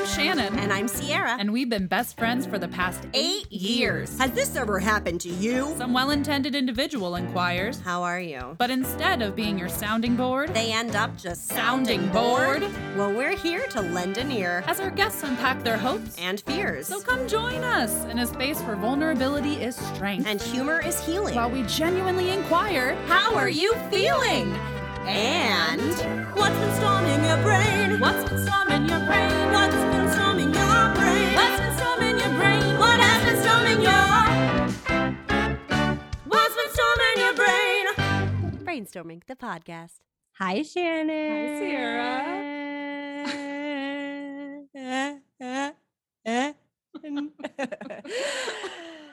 I'm Shannon. And I'm Sierra. And we've been best friends for the past 8 years. Has this ever happened to you? Some well-intended individual inquires, how are you? But instead of being your sounding board, they end up just sounding board. Well, we're here to lend an ear as our guests unpack their hopes and fears. So come join us in a space where vulnerability is strength and humor is healing, while we genuinely inquire, how are you feeling? And what's been storming your brain? What's been storming your brain? What's been storming your brain? What's been storming your brain? What has been storming your? What's been storming your brain? Brainstorming the podcast. Hi, Shannon. Hi, Sierra.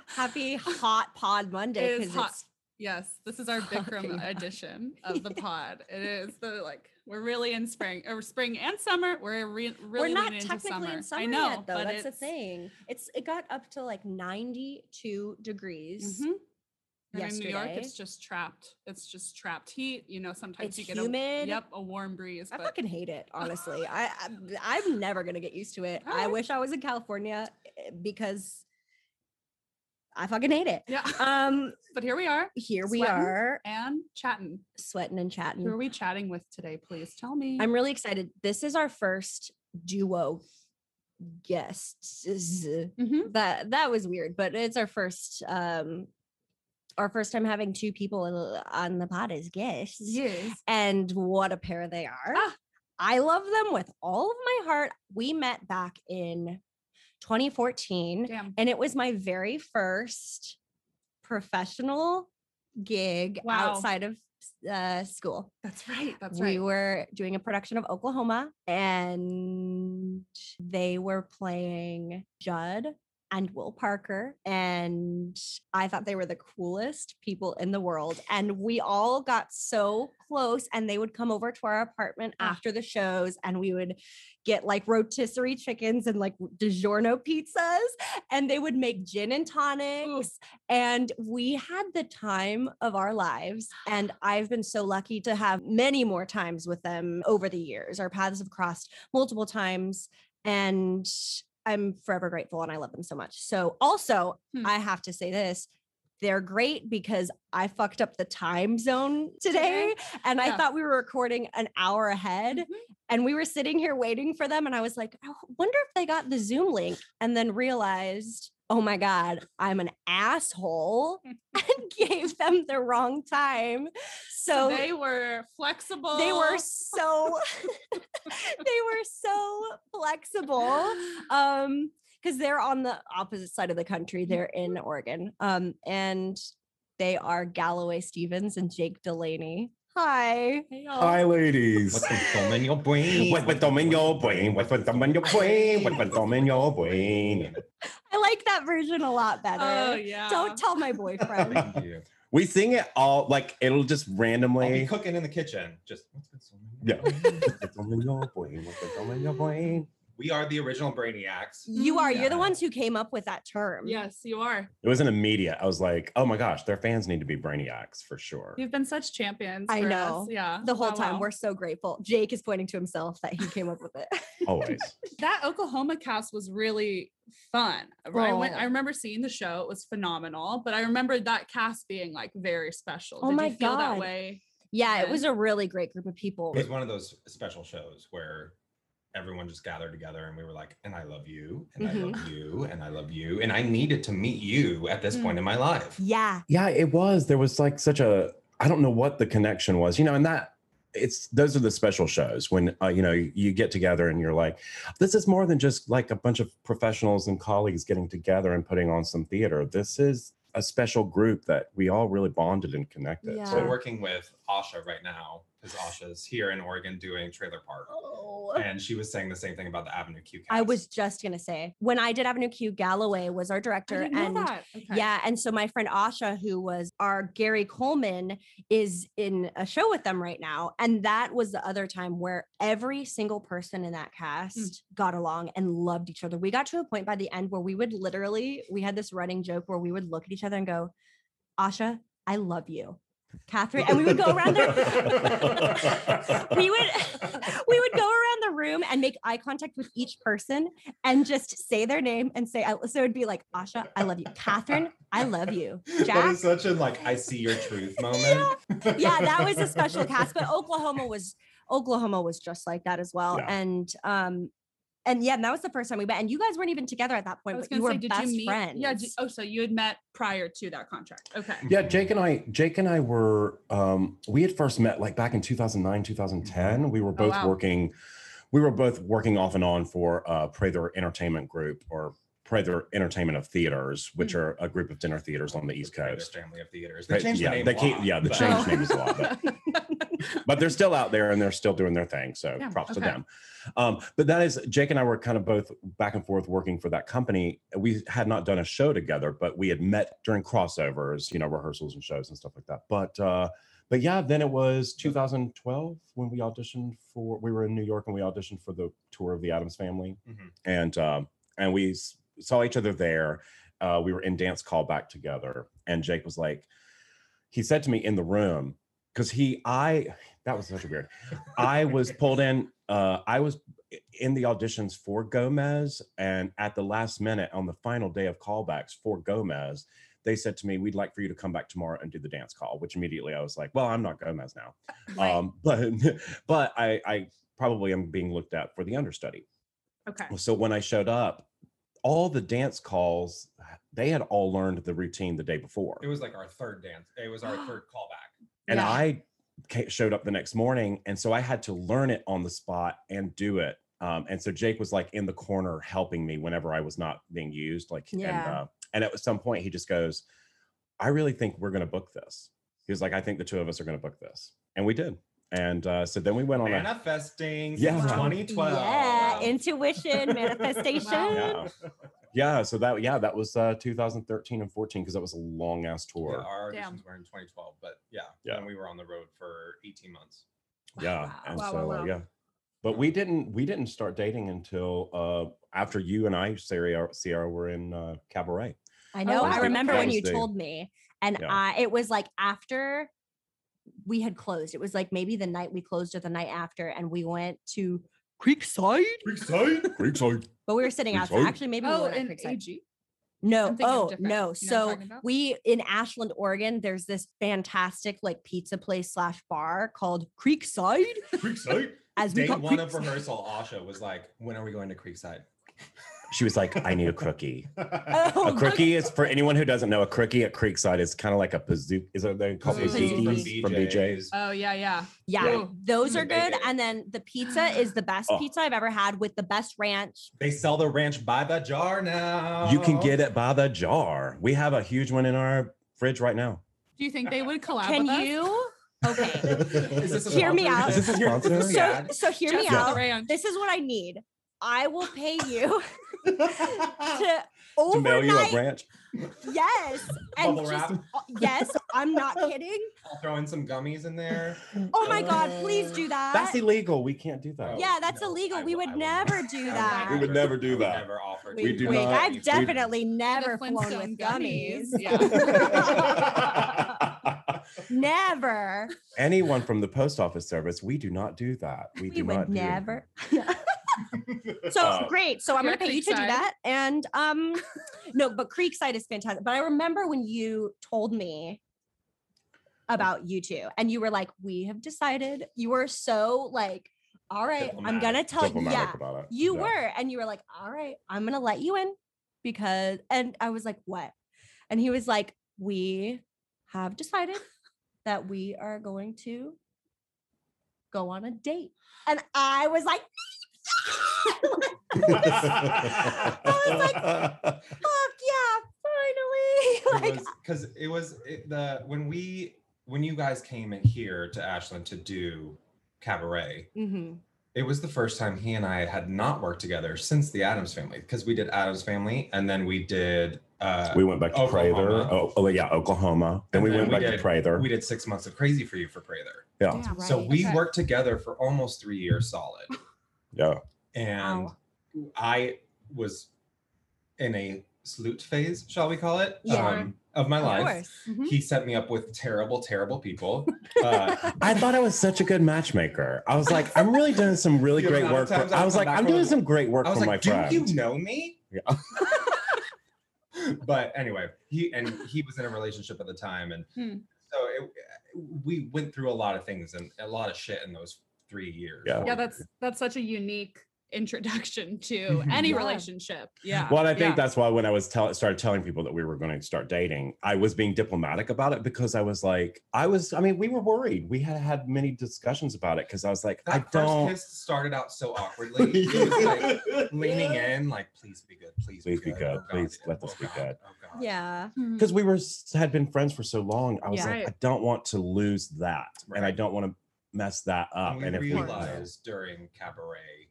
Happy Hot Pod Monday. It is hot. Yes, this is our Bikram edition of the pod. It is the we're really in spring or spring and summer. We're really not technically summer. In summer. I know, yet, though. That's the thing. It got up to 92 degrees. Mm-hmm. Yesterday. In New York, it's just trapped heat. You know, sometimes it's, you get humid. A warm breeze. I fucking hate it, honestly. I'm never gonna get used to it. Right. I wish I was in California because I fucking hate it. Yeah. But here we are. Here we are. And chatting. Sweating and chatting. Who are we chatting with today? Please tell me. I'm really excited. This is our first duo guests. Mm-hmm. That was weird, but it's our first time having two people on the pod as guests. Yes. And what a pair they are. Ah. I love them with all of my heart. We met back in 2014. Damn. And it was my very first professional gig. Wow. Outside of school. That's right. We were doing a production of Oklahoma, and they were playing Judd and Will Parker, and I thought they were the coolest people in the world, and we all got so close, and they would come over to our apartment after the shows, and we would get rotisserie chickens and DiGiorno pizzas, and they would make gin and tonics. Ooh. And we had the time of our lives, and I've been so lucky to have many more times with them over the years. Our paths have crossed multiple times, and I'm forever grateful, and I love them so much. So also, I have to say this, they're great because I fucked up the time zone today, and I thought we were recording an hour ahead, mm-hmm. and we were sitting here waiting for them, and I was like, I wonder if they got the Zoom link, and then realized, oh my God, I'm an asshole and gave them the wrong time. So they were flexible. They were so, flexible. Cause they're on the opposite side of the country. They're in Oregon. And they are Galloway Stevens and Jake Delaney. Hi. Hi, ladies. What's been storming your brain? What's been storming your brain? What's been storming your brain? What's been storming your brain? I like that version a lot better. Oh, yeah. Don't tell my boyfriend. Thank you. We sing it all, it'll just randomly. I'll be cooking in the kitchen. Just, what's been storming your brain? What's been storming your brain? What's been storming your brain? We are the original brainiacs. You are. Yeah. You're the ones who came up with that term. Yes, you are. It wasn't immediate. I was like, oh my gosh, their fans need to be brainiacs for sure. You've been such champions. I know. Us. Yeah. The whole time. Wow. We're so grateful. Jake is pointing to himself that he came up with it. Always. That Oklahoma cast was really fun. Oh. I remember seeing the show. It was phenomenal. But I remember that cast being very special. Oh, my God. Did you feel that way? Yeah, it was a really great group of people. It was one of those special shows where everyone just gathered together, and we were and I love you, and mm-hmm. I love you, and I love you, and I needed to meet you at this point in my life. Yeah. Yeah, it was. There was such a, I don't know what the connection was, and those are the special shows when, you get together and you're this is more than just a bunch of professionals and colleagues getting together and putting on some theater. This is a special group that we all really bonded and connected. Yeah. So we're working with Asha right now, because Asha's here in Oregon doing Trailer Park. Oh. And she was saying the same thing about the Avenue Q cast. I was just going to say, when I did Avenue Q, Galloway was our director. I didn't know that. Okay. Yeah. And so my friend Asha, who was our Gary Coleman, is in a show with them right now. And that was the other time where every single person in that cast got along and loved each other. We got to a point by the end where we had this running joke where we would look at each other and go, Asha, I love you, Katherine, and we would go around the room and make eye contact with each person and just say their name and say, so it'd be like, Asha, I love you. Catherine, I love you. Jack. That is such a I see your truth moment. Yeah, that was a special cast, but Oklahoma was just like that as well. Yeah. And that was the first time we met. And you guys weren't even together at that point, but you were best friends. Yeah. So you had met prior to that contract. Okay. Yeah. Jake and I were, we had first met back in 2009, 2010. We were both working off and on for Prather Entertainment Group, or Prather Entertainment of Theaters, which are a group of dinner theaters on the East Coast. Prather Family of Theaters. They changed the name. Changed names a lot. But they're still out there and they're still doing their thing. So props to them. But that is, Jake and I were kind of both back and forth working for that company. We had not done a show together, but we had met during crossovers, rehearsals and shows and stuff like that. But then it was 2012 when we auditioned we were in New York and we auditioned for the tour of the Addams Family. Mm-hmm. And we saw each other there. We were in dance callback together. And Jake was he said to me in the room, because that was such a weird. I was pulled in. I was in the auditions for Gomez, and at the last minute, on the final day of callbacks for Gomez, they said to me, "We'd like for you to come back tomorrow and do the dance call." Which immediately I was like, "Well, I'm not Gomez now," right. but I probably am being looked at for the understudy. Okay. So when I showed up, all the dance calls, they had all learned the routine the day before. It was our third dance. It was our third callback. And I showed up the next morning. And so I had to learn it on the spot and do it. And so Jake was in the corner helping me whenever I was not being used. And at some point he just goes, I really think we're going to book this. He was I think the two of us are going to book this. And we did. And so then we went on manifesting 2012. Yeah, intuition, manifestation. Wow. Yeah, so that was 2013 and 14, because that was a long ass tour. Yeah, our auditions were in 2012, but and we were on the road for 18 months. Yeah, wow. And wow, so wow, wow. Yeah, but we didn't start dating until after you and I, Sierra, were in Cabaret. I know. I remember when you told me, and it was after we had closed. It was maybe the night we closed or the night after, and we went to Creekside. But we were sitting outside. Actually, maybe we were in Creekside. No. Oh, no. So we, in Ashland, Oregon, there's this fantastic pizza place / bar called Creekside. Creekside? As we call it. Day one of rehearsal, Asha was when are we going to Creekside? She was I need a crookie. Oh, a crookie is, for anyone who doesn't know, a crookie at Creekside is kind of like a bazooka. Is it they call bazookies from BJ's? Oh, yeah. Yeah, ooh, those are good. And then the pizza is the best pizza I've ever had, with the best ranch. They sell the ranch by the jar now. You can get it by the jar. We have a huge one in our fridge right now. Do you think they would collab with us? Can you? Okay. Hear me out. Is this a sponsor? So hear me out. This is what I need. I will pay you to mail you a ranch. Yes. And just, yes, I'm not kidding. I'll throw in some gummies in there. Oh my God, please do that. That's illegal. We can't do that. Yeah, that's illegal. We would never do that. We would never do that. Never offered. We do not. I've definitely never flown with gummies. Yeah. Never. Anyone from the post office service, we do not do that. We do not. We would never. So great. So I'm going to pay you to do that. And no, but Creekside is fantastic. But I remember when you told me about you two and you were we have decided. You were so all right, I'm going to tell you. Yeah, you were. And you were all right, I'm going to let you in because, and I was what? And he was we have decided that we are going to go on a date. And I was I was fuck yeah, finally. Because when you guys came in here to Ashland to do Cabaret, mm-hmm. It was the first time he and I had not worked together since the Addams Family, because we did Addams Family and then we did we went back to Oklahoma. Prather. Oklahoma. Then we went back to Prather. We did 6 months of Crazy for You for Prather. Yeah. Yeah, right. So we worked together for almost 3 years solid. Yeah. And I was in a sleut phase, shall we call it? Yeah. of my life. Mm-hmm. He set me up with terrible, terrible people. I thought I was such a good matchmaker. I was like, I'm really doing some really great work. I was like, I'm doing some great work for my friend. Do you know me? Yeah. But anyway, he was in a relationship at the time. And so we went through a lot of things and a lot of shit in those 3 years. Yeah, that's such a unique introduction to any relationship. Yeah. Well, and I think that's why when I was started telling people that we were going to start dating, I was being diplomatic about it because I was like, I mean, we were worried. We had many discussions about it because I was like, That first kiss started out so awkwardly. It was like leaning in, like, please be good, please be good. Oh, please let this be good. Oh, God. Yeah. Because we had been friends for so long. I was like, I don't want to lose that. Right. And I don't want to mess that up. And we realized during Cabaret,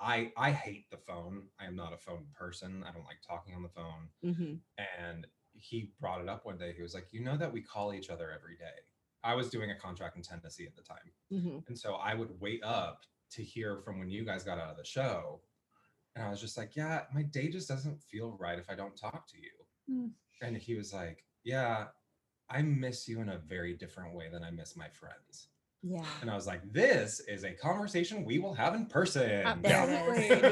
I hate the phone. I am not a phone person. I don't like talking on the phone. Mm-hmm. And he brought it up one day. He was like, you know that we call each other every day. I was doing a contract in Tennessee at the time. Mm-hmm. And so I would wait up to hear from when you guys got out of the show. And I was just like, yeah, my day just doesn't feel right if I don't talk to you. Mm. And he was like, yeah, I miss you in a very different way than I miss my friends. Yeah. And I was like, this is a conversation we will have in person. It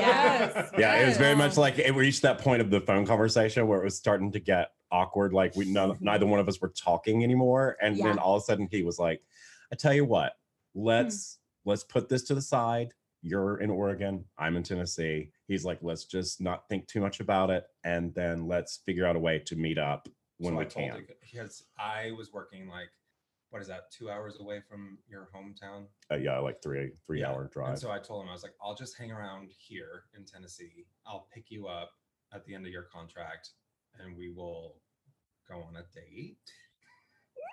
was very much like it reached that point of the phone conversation where it was starting to get awkward. Like neither one of us were talking anymore. And then all of a sudden he was like, I tell you what, let's put this to the side. You're in Oregon, I'm in Tennessee. He's like, let's just not think too much about it. And then let's figure out a way to meet up when we can. Because I was working like, what is that, 2 hours away from your hometown? Like three hour drive. And so I told him, I was like, I'll just hang around here in Tennessee. I'll pick you up at the end of your contract and we will go on a date.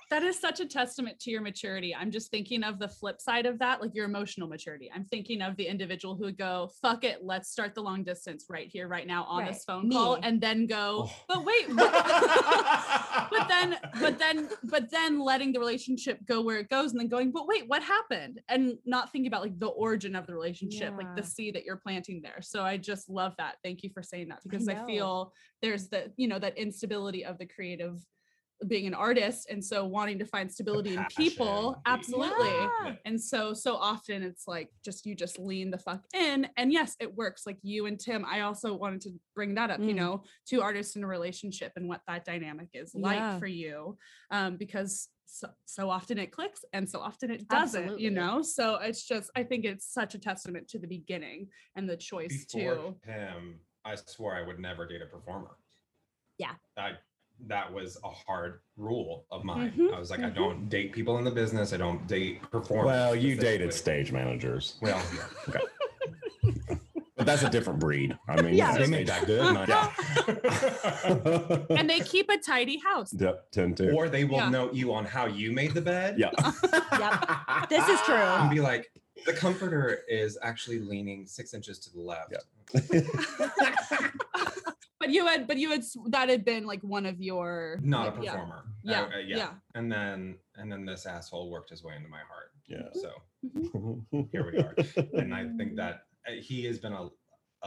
That is such a testament to your maturity. I'm just thinking of the flip side of that, like your emotional maturity. I'm thinking of the individual who would go, fuck it, let's start the long distance right here, right now on this phone call, and then go, but wait, but then letting the relationship go where it goes and then going, but wait, what happened? And not thinking about like the origin of the relationship, like the seed that you're planting there. So I just love that. Thank you for saying that because I feel there's that instability of the creative being an artist, and so wanting to find stability in people, absolutely. Yeah. And so often it's like just lean the fuck in, and yes, it works. Like you and Tim, I also wanted to bring that up. You know, two artists in a relationship and what that dynamic is like for you, because so often it clicks and so often it doesn't. Absolutely. You know, so it's just I think it's such a testament to the beginning and the choice before to him. I swore I would never date a performer. Yeah. That was a hard rule of mine. I was like, I don't date people in the business. I don't date performers. Well, you dated stage managers. Well, okay. But that's a different breed. I mean, they made that good. And they keep a tidy house. Yep, 10-2. Or they will note you on how you made the bed. Yeah. Yep. This is true. And be like, the comforter is actually leaning 6 inches to the left. Yep. But you had that had been like one of your not like, a performer. Yeah. Yeah. And then this asshole worked his way into my heart. Yeah. So here we are. And I think that he has been a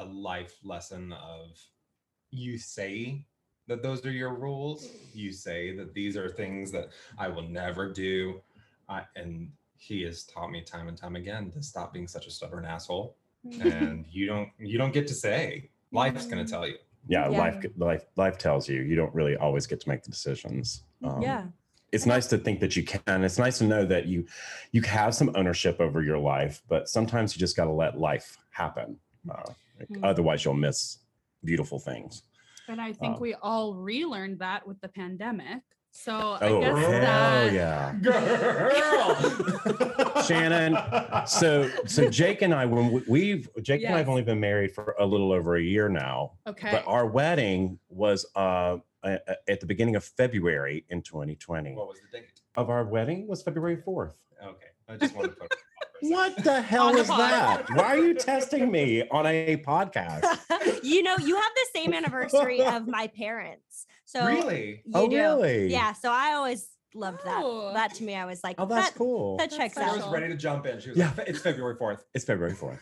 life lesson of you say that those are your rules. You say that these are things that I will never do. And he has taught me time and time again to stop being such a stubborn asshole. And you don't get to say. Life's gonna tell you. Yeah, yeah, life tells you. You don't really always get to make the decisions. It's nice to think that you can. It's nice to know that you have some ownership over your life, but sometimes you just got to let life happen. Otherwise, you'll miss beautiful things. And I think we all relearned that with the pandemic. So I guess that. Girl. Shannon. So Jake and I, when Jake and I have only been married for a little over a year now. Okay. But our wedding was at the beginning of February in 2020. What was the date of our wedding? Was February 4th. Okay. I just wanted to put. What the hell is that? Why are you testing me on a podcast? You know, you have the same anniversary of my parents. So really? Really? Yeah. So I always loved that. That to me, I was like, oh, that's cool. That checks out. I was ready to jump in. She was like, it's February 4th. It's February 4th.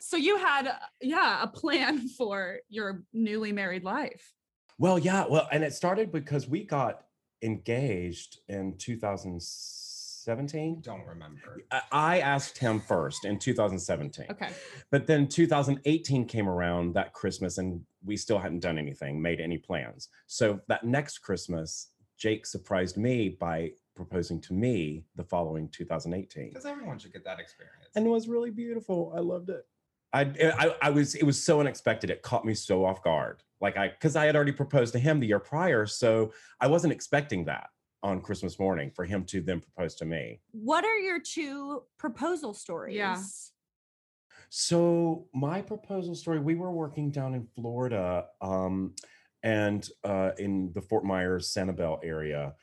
So you had a plan for your newly married life. Well, yeah. Well, and it started because we got engaged in 2017. Don't remember. I asked him first in 2017. Okay. But then 2018 came around that Christmas, and we still hadn't done anything, made any plans. So that next Christmas, Jake surprised me by proposing to me the following 2018. Because everyone should get that experience. And it was really beautiful. I loved it. It was so unexpected. It caught me so off guard. Because I had already proposed to him the year prior. So I wasn't expecting that on Christmas morning for him to then propose to me. What are your two proposal stories? Yeah. So my proposal story, we were working down in Florida and in the Fort Myers, Sanibel area.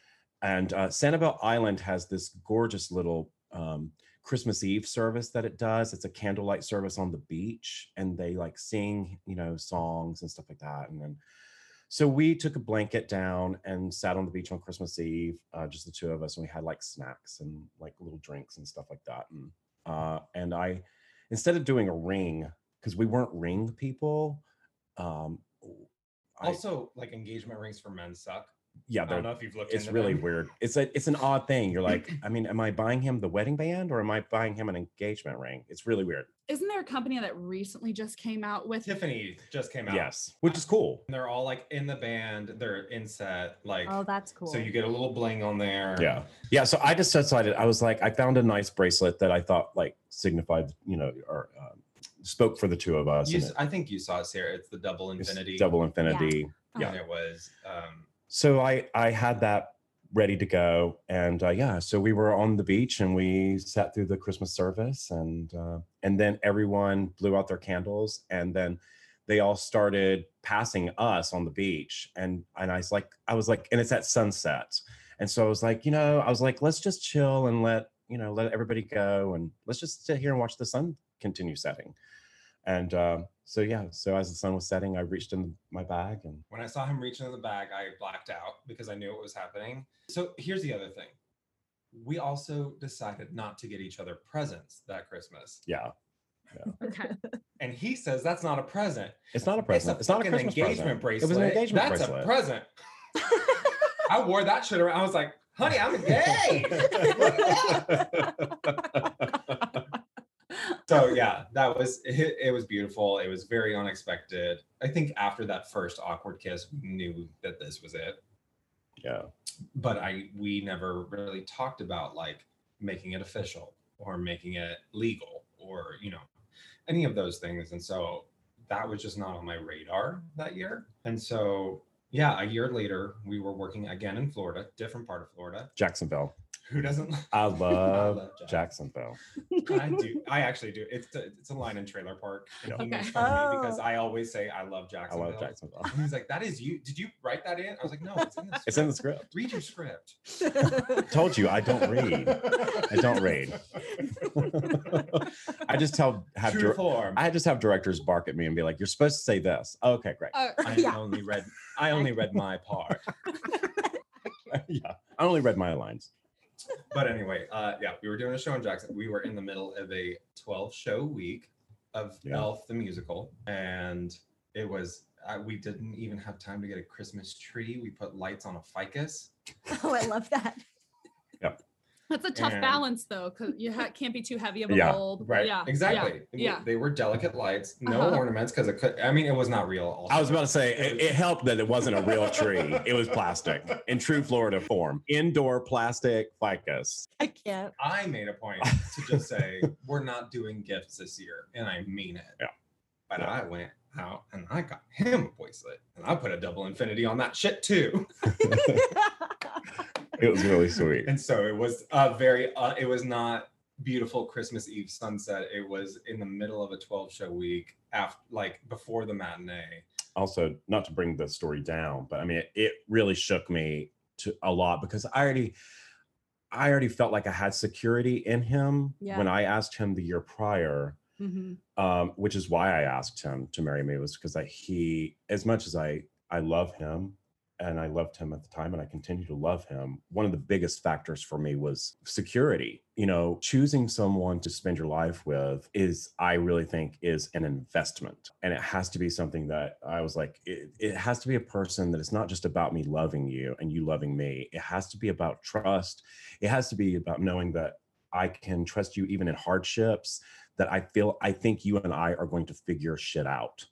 And Sanibel Island has this gorgeous little Christmas Eve service that it does. It's a candlelight service on the beach, and they sing, songs and stuff like that. And then, so we took a blanket down and sat on the beach on Christmas Eve, just the two of us, and we had snacks and little drinks and stuff like that. And I, instead of doing a ring, because we weren't ring people. Engagement rings for men suck. Yeah, I don't know if you've looked. It's really weird. It's an odd thing. You're like, I mean, am I buying him the wedding band or am I buying him an engagement ring? It's really weird. Isn't there a company that recently just came out with Tiffany? Just came out, yes, which is cool. And they're all in the band. They're inset. Oh, that's cool. So you get a little bling on there. Yeah, yeah. So I just decided. I was I found a nice bracelet that I thought signified, or spoke for the two of us. I think you saw it, Sierra. It's the double infinity. It's double infinity. Yeah, yeah. It was. So I had that ready to go, and so we were on the beach and we sat through the Christmas service, and then everyone blew out their candles, and then they all started passing us on the beach, and I was like, and it's at sunset, and so I was like, let's just chill and let everybody go, and let's just sit here and watch the sun continue setting, and. So as the sun was setting, I reached in my bag, and when I saw him reaching in the bag, I blacked out because I knew what was happening. So here's the other thing. We also decided not to get each other presents that Christmas. Yeah. Okay. And he says that's not a present. It's not a present. It's not a Christmas engagement bracelet. It was an engagement bracelet. That's a present. I wore that shit around. I was like, honey, I'm engaged. So yeah, that was it. It was beautiful. It was very unexpected. I think after that first awkward kiss, we knew that this was it. Yeah. But we never really talked about making it official or making it legal or any of those things. And so that was just not on my radar that year. And so a year later, we were working again in Florida, different part of Florida, Jacksonville. Who doesn't? I love Jacksonville. I do. I actually do. It's a line in Trailer Park. Yep. He makes fun of me because I always say I love Jacksonville. I love Jacksonville. And he's like, that is you. Did you write that in? I was like, no, it's in the script. It's in the script. Read your script. Told you, I don't read. I just have directors bark at me and be like, you're supposed to say this. Oh, okay, great. I only read my part. Yeah, I only read my lines. But anyway, we were doing a show in Jackson. We were in the middle of a 12-show week of Elf the Musical, and it was we didn't even have time to get a Christmas tree. We put lights on a ficus. Oh, I love that. Yep. That's a tough balance, though, because you can't be too heavy of a bulb. Right. Yeah. Exactly. Yeah. They were delicate lights, no ornaments, because it could. I mean, it was not real. Also. I was about to say it helped that it wasn't a real tree; it was plastic in true Florida form, indoor plastic ficus. I can't. I made a point to just say we're not doing gifts this year, and I mean it. Yeah. But I went out and I got him a bracelet, and I put a double infinity on that shit too. It was really sweet. And so it was a very, it was not beautiful Christmas Eve sunset. It was in the middle of a 12-show week after, before the matinee. Also, not to bring the story down, but I mean, it really shook me a lot because I already felt like I had security in him when I asked him the year prior, which is why I asked him to marry me, was because as much as I love him, and I loved him at the time, and I continue to love him. One of the biggest factors for me was security. You know, choosing someone to spend your life with is, I really think, is an investment. And it has to be something that I was like, it has to be a person that it's not just about me loving you and you loving me. It has to be about trust. It has to be about knowing that I can trust you even in hardships, that I think you and I are going to figure shit out.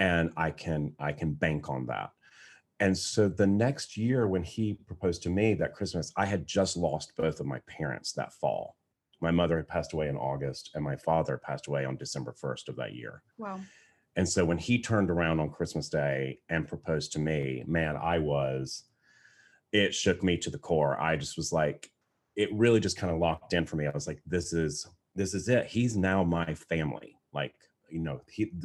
And I can bank on that. And so the next year when he proposed to me that Christmas, I had just lost both of my parents that fall. My mother had passed away in August and my father passed away on December 1st of that year. Wow. And so when he turned around on Christmas Day and proposed to me, man, it shook me to the core. I just was like, it really just kind of locked in for me. I was like, this is it. He's now my family. Like, you know,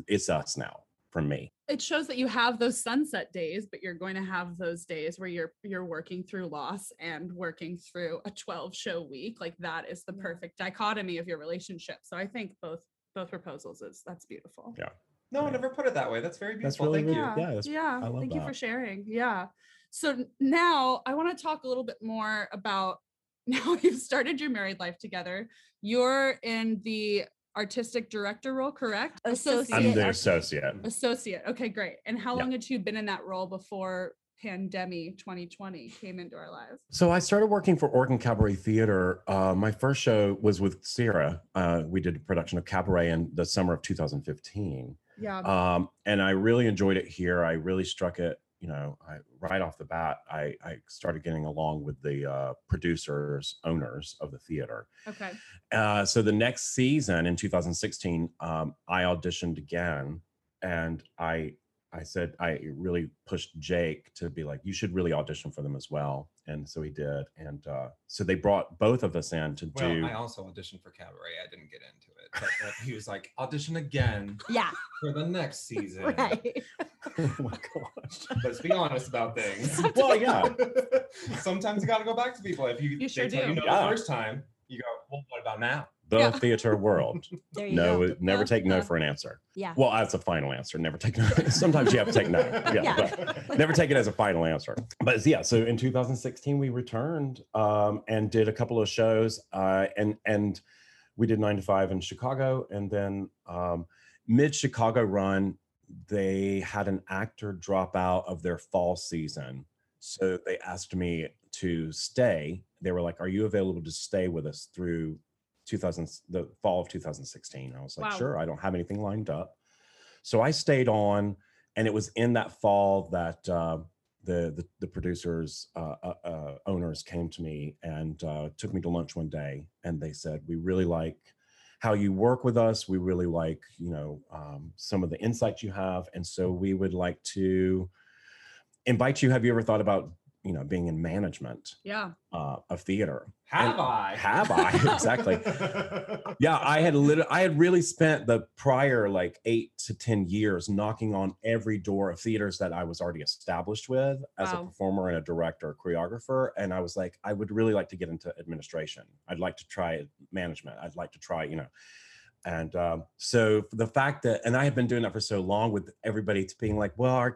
it's us now for me. It shows that you have those sunset days, but you're going to have those days where you're working through loss and working through a 12-show week. Like, that is the perfect dichotomy of your relationship. So I think both proposals that's beautiful. Yeah. No, I never put it that way. That's very beautiful. That's really Thank you. I love Thank you for sharing. Yeah. So now I want to talk a little bit more about, now you've started your married life together. You're in the artistic director role, correct? Associate. I'm the associate. Associate. Okay, great. And how long had you been in that role before pandemic 2020 came into our lives? So I started working for Oregon Cabaret Theater. My first show was with Sierra. We did a production of Cabaret in the summer of 2015. Yeah. And I really enjoyed it here. I really struck it. You know, right off the bat, I started getting along with the producers, owners of the theater. Okay. So the next season in 2016, I auditioned again, and I said, I really pushed Jake to be like, you should really audition for them as well. And so he did. And so they brought both of us in to do. I also auditioned for Cabaret. I didn't get into it. But he was like, audition again for the next season. Right. Oh my gosh. Let's be honest about things. Well, yeah. Sometimes you got to go back to people. If you sure do. You know the first time, you go, well, what about now? The theater world. There you go. Never take no for an answer. Yeah. Well, that's a final answer. Never take no. Sometimes you have to take no. But never take it as a final answer. But yeah, so in 2016 we returned and did a couple of shows and we did 9 to 5 in Chicago, and then mid Chicago run they had an actor drop out of their fall season. So they asked me to stay. They were like, "Are you available to stay with us through the fall of 2016. I was like, sure, I don't have anything lined up. So I stayed on, and it was in that fall that the producers, owners came to me and took me to lunch one day, and they said, we really like how you work with us. We really like, you know, some of the insights you have. And so we would like to invite you. Have you ever thought about, you know, being in management of theater? Have I? Exactly. Yeah, I had really spent the prior like 8 to 10 years knocking on every door of theaters that I was already established with as a performer and a director, choreographer. And I was like, I would really like to get into administration. I'd like to try management. I'd like to try, you know. And so the fact that, and I have been doing that for so long with everybody being like, well, our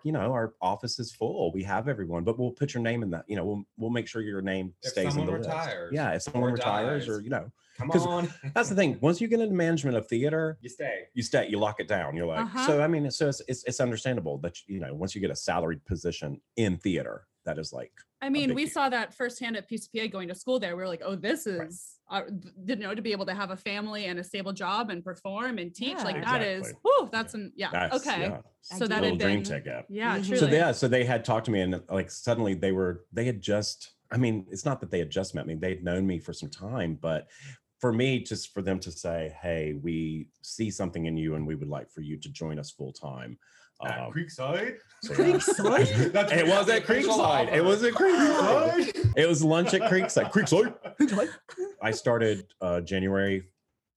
office is full. We have everyone, but we'll put your name in that. You know, we'll make sure your name stays in the retires, list. Yeah, if someone retires or, you know. Come on. That's the thing. Once you get into management of theater, you stay, you lock it down. You're like, so, I mean, so it's understandable that, you know, once you get a salaried position in theater, that is like, I mean, we saw that firsthand at PCPA going to school there. We were like, oh, this is, you know, to be able to have a family and a stable job and perform and teach, like exactly. That is, whew, that's an, yeah. That's, okay. Yeah. So that had been, dream ticket. Yeah, truly. So they had talked to me, and like, suddenly it's not that they had just met me. They'd known me for some time, but for me, just for them to say, hey, we see something in you and we would like for you to join us full time. At Creekside? Creekside? It was at Creekside. It was at Creekside. It was lunch at Creekside. Creekside. I started January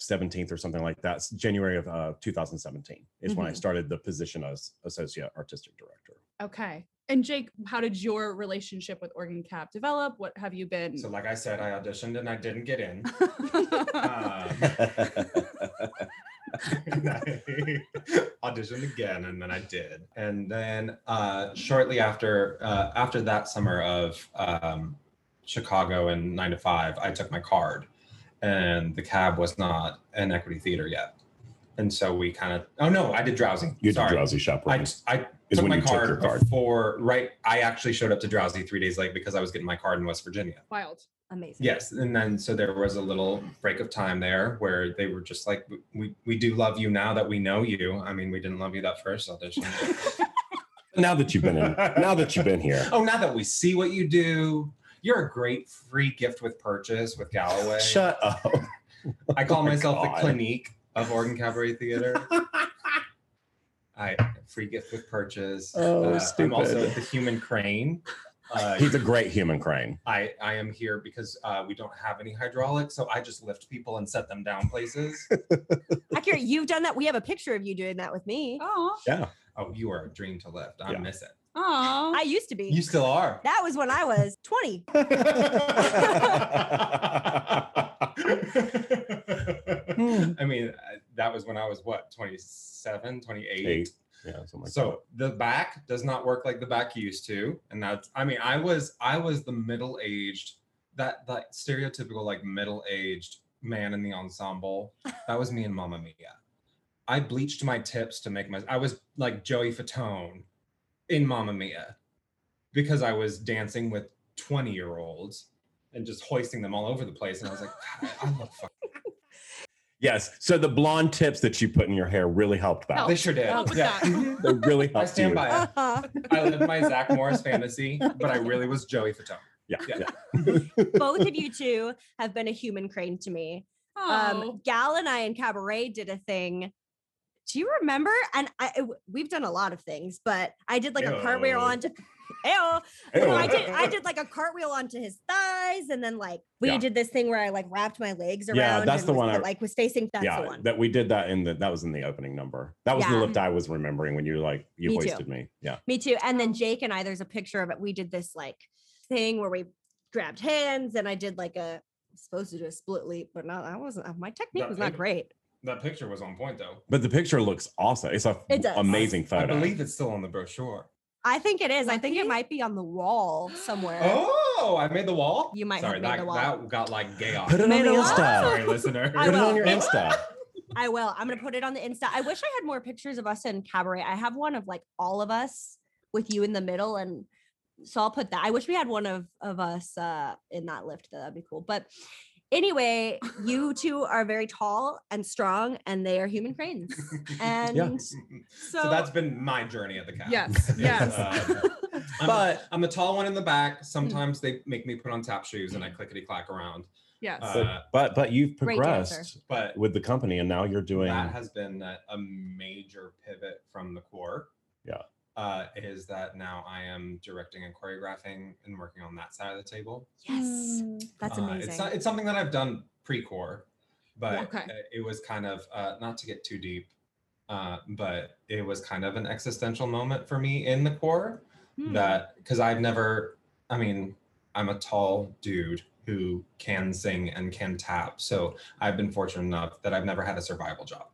17th or something like that. January of 2017 is when I started the position as associate artistic director. Okay. And Jake, how did your relationship with Oregon Cab develop? What have you been? So like I said, I auditioned and I didn't get in. auditioned again, and then I did. And then shortly after that summer of Chicago and 9 to 5, I took my card, and the cab was not an equity theater yet. And so we kind of, oh no, I did Drowsy. You did Drowsy shop workers. I took my card before, right? I actually showed up to Drowsy 3 days late because I was getting my card in West Virginia. Wild. Amazing. Yes. And then, so there was a little break of time there where they were just like, we do love you now that we know you. I mean, we didn't love you that first audition. Now that you've been here. Oh, now that we see what you do, you're a great free gift with purchase with Galloway. Shut up. I call myself the Clinique of Oregon Cabaret Theater. I free gift with purchase. Oh, stupid. I'm also the human crane. He's a great human crane. I am here because we don't have any hydraulics, so I just lift people and set them down places. I care. You've done that. We have a picture of you doing that with me. Oh. Yeah. Oh, you are a dream to lift. I miss it. Oh. I used to be. You still are. That was when I was 20. I mean, that was when I was, what, 27, 28? Yeah, like so that. The back does not work like the back used to. And that's, I mean, I was the middle-aged, that stereotypical, like, middle-aged man in the ensemble. That was me and Mamma Mia. I bleached my tips to make my, I was like Joey Fatone in Mamma Mia because I was dancing with 20-year-olds and just hoisting them all over the place. And I was like, God, I love fucking. Yes. So the blonde tips that you put in your hair really helped that. They sure did. Yeah. They really helped. I stand by it. I lived my Zach Morris fantasy, but I really was Joey Fatone. Yeah. Both of you two have been a human crane to me. Gal and I in Cabaret did a thing. Do you remember? And we've done a lot of things, but I did like a cartwheel onto. So I did like a cartwheel onto his thighs, and then like we did this thing where I like wrapped my legs around. Yeah, that's the one. Was facing. That's the one that we did that in. That was in the opening number. That was the lift I was remembering when you like you hoisted me. Yeah, me too. And then Jake and I, there's a picture of it. We did this like thing where we grabbed hands, and I did like a supposed to do a split leap, but no, I wasn't. My technique was not great. That picture was on point though. But the picture looks awesome. It's an amazing photo. I believe it's still on the brochure. I think it is. I think it might be on the wall somewhere. Oh, I made the wall? You might have made the wall. That got like gay off. Put it on the Insta. Sorry, listener. Put it on your Insta. I will. I'm going to put it on the Insta. I wish I had more pictures of us in Cabaret. I have one of like all of us with you in the middle. And so I'll put that. I wish we had one of us in that lift. That'd be cool. But anyway, you two are very tall and strong, and they are human cranes. And so that's been my journey at the cab. Yes. I'm a tall one in the back. Sometimes they make me put on tap shoes, and I clickety clack around. Yes. But you've progressed with the company, and now you're doing. That has been a major pivot from the core. Yeah. Is that now I am directing and choreographing and working on that side of the table. Yes, that's amazing. It's something that I've done pre-core, but it was kind of, not to get too deep, but it was kind of an existential moment for me in the core that, because I've never, I mean, I'm a tall dude who can sing and can tap. So I've been fortunate enough that I've never had a survival job.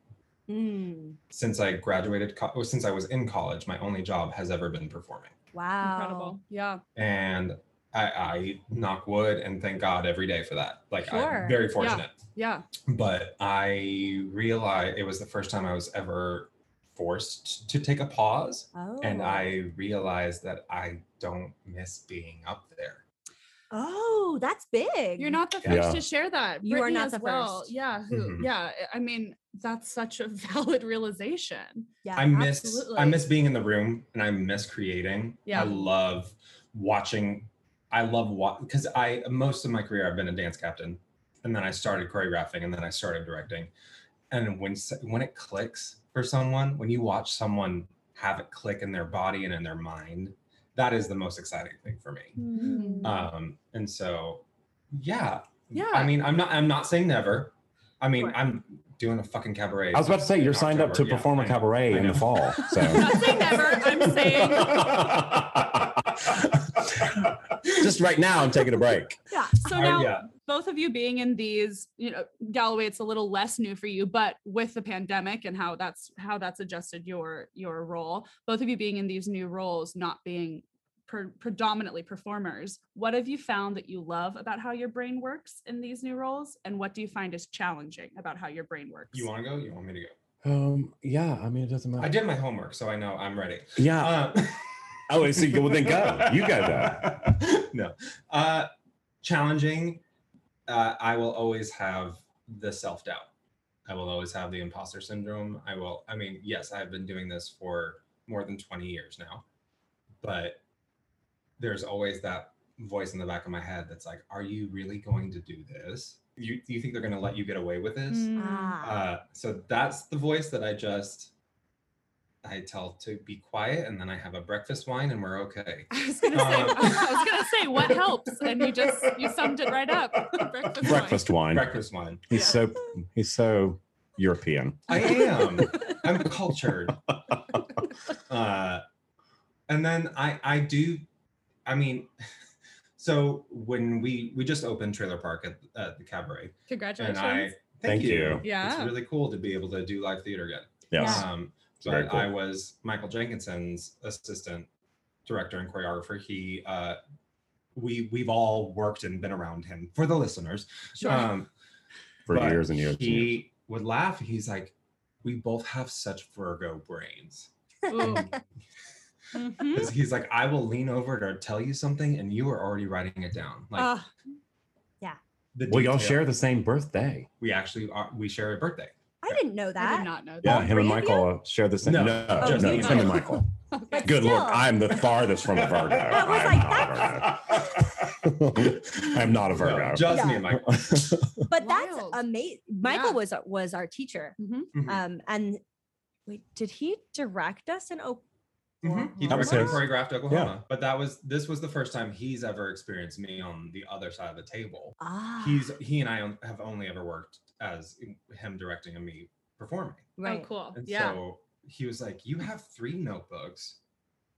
Since I graduated, since I was in college, my only job has ever been performing. Wow. Incredible. Yeah. And I knock wood and thank God every day for that. Like, I'm very fortunate. Yeah. But I realized it was the first time I was ever forced to take a pause. Oh. And I realized that I don't miss being up there. Oh, that's big. You're not the first to share that. You Brittany are not the first. Yeah. I mean, that's such a valid realization. Yeah. I miss being in the room, and I miss creating. Yeah. I love watching. I love because most of my career I've been a dance captain, and then I started choreographing, and then I started directing. And when it clicks for someone, when you watch someone have it click in their body and in their mind, that is the most exciting thing for me. And so, yeah. I mean, I'm not saying never. I mean, I'm doing a fucking cabaret. I was about to say, you're signed up to perform a cabaret in the fall. So. I'm not saying never, I'm saying. Just right now, I'm taking a break. Yeah. So now, both of you being in these, you know, Galloway, it's a little less new for you, but with the pandemic and how that's adjusted your role, both of you being in these new roles, not being predominantly performers, what have you found that you love about how your brain works in these new roles? And what do you find is challenging about how your brain works? You want to go? You want me to go? Yeah, I mean, it doesn't matter. I did my homework, so I know I'm ready. Yeah. Oh, so you, well, then go. You go, though. No. Challenging. I will always have the self-doubt. I will always have the imposter syndrome. Yes, I've been doing this for more than 20 years now, but there's always that voice in the back of my head that's like, are you really going to do this? You think they're going to let you get away with this? So that's the voice that I tell to be quiet, and then I have a breakfast wine and we're okay. I was gonna say what helps, and you summed it right up. Breakfast wine. He's so European. I am. I'm cultured. And then I do. So when we just opened Trailer Park at the Cabaret. Congratulations. And thank you. Yeah. It's really cool to be able to do live theater again. Yes. But cool. I was Michael Jenkinson's assistant director and choreographer. He, we've all worked and been around him, for the listeners. Sure. For years and years. He would laugh. He's like, we both have such Virgo brains. Mm-hmm. He's like, I will lean over to tell you something, and you are already writing it down. Like, yeah. Well, y'all share the same birthday. We actually are. We share a birthday. I didn't know that. I did not know that. Yeah, him and Michael share the same. No, him and Michael. Okay. Good Lord, I'm the farthest from a Virgo. That was I'm not a Virgo. No, just me and Michael. But that's amazing. Michael was our teacher. Mm-hmm. And wait, did he direct us in Oklahoma? Mm-hmm. He directed and choreographed Oklahoma, but this was the first time he's ever experienced me on the other side of the table. He and I have only ever worked as him directing and me performing. Right. Oh, cool. And so he was like, "You have 3 notebooks.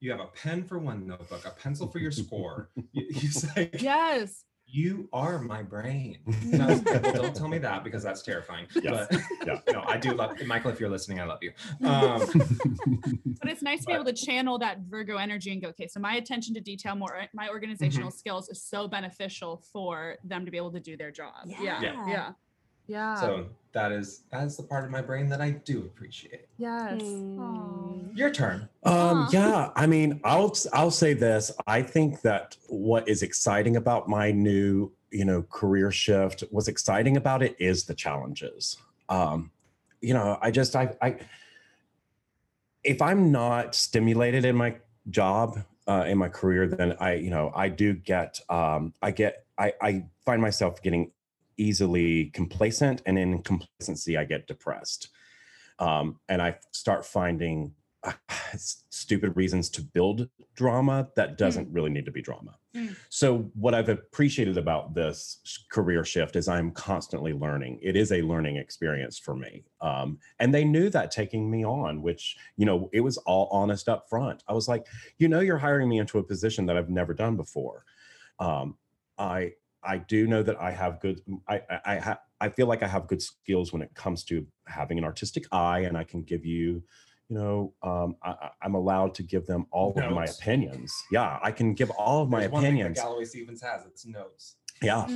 You have a pen for one notebook, a pencil for your score." He's like, "Yes, you are my brain." And I was like, well, don't tell me that because that's terrifying. Yes. But no, I do love Michael. If you're listening, I love you. But it's nice to be able to channel that Virgo energy and go, okay, so my attention to detail, my organizational skills is so beneficial for them to be able to do their job. Yeah. So that is the part of my brain that I do appreciate. Yes. Mm. Your turn. Yeah. I mean, I'll say this. I think that what is exciting about my new, career shift, what's exciting about it is the challenges. I if I'm not stimulated in my job, in my career, then I find myself getting easily complacent, and in complacency I get depressed, and I start finding stupid reasons to build drama that doesn't really need to be drama. So what I've appreciated about this career shift is I'm constantly learning. It is a learning experience for me, and they knew that taking me on, which it was all honest up front. I was like, you're hiring me into a position that I've never done before. I do know that I have good, I feel like I have good skills when it comes to having an artistic eye, and I can give you, I'm allowed to give them all notes. Of my opinions. Yeah, I can give all of my opinions. One thing that Galloway Stevens has, it's notes. Yeah,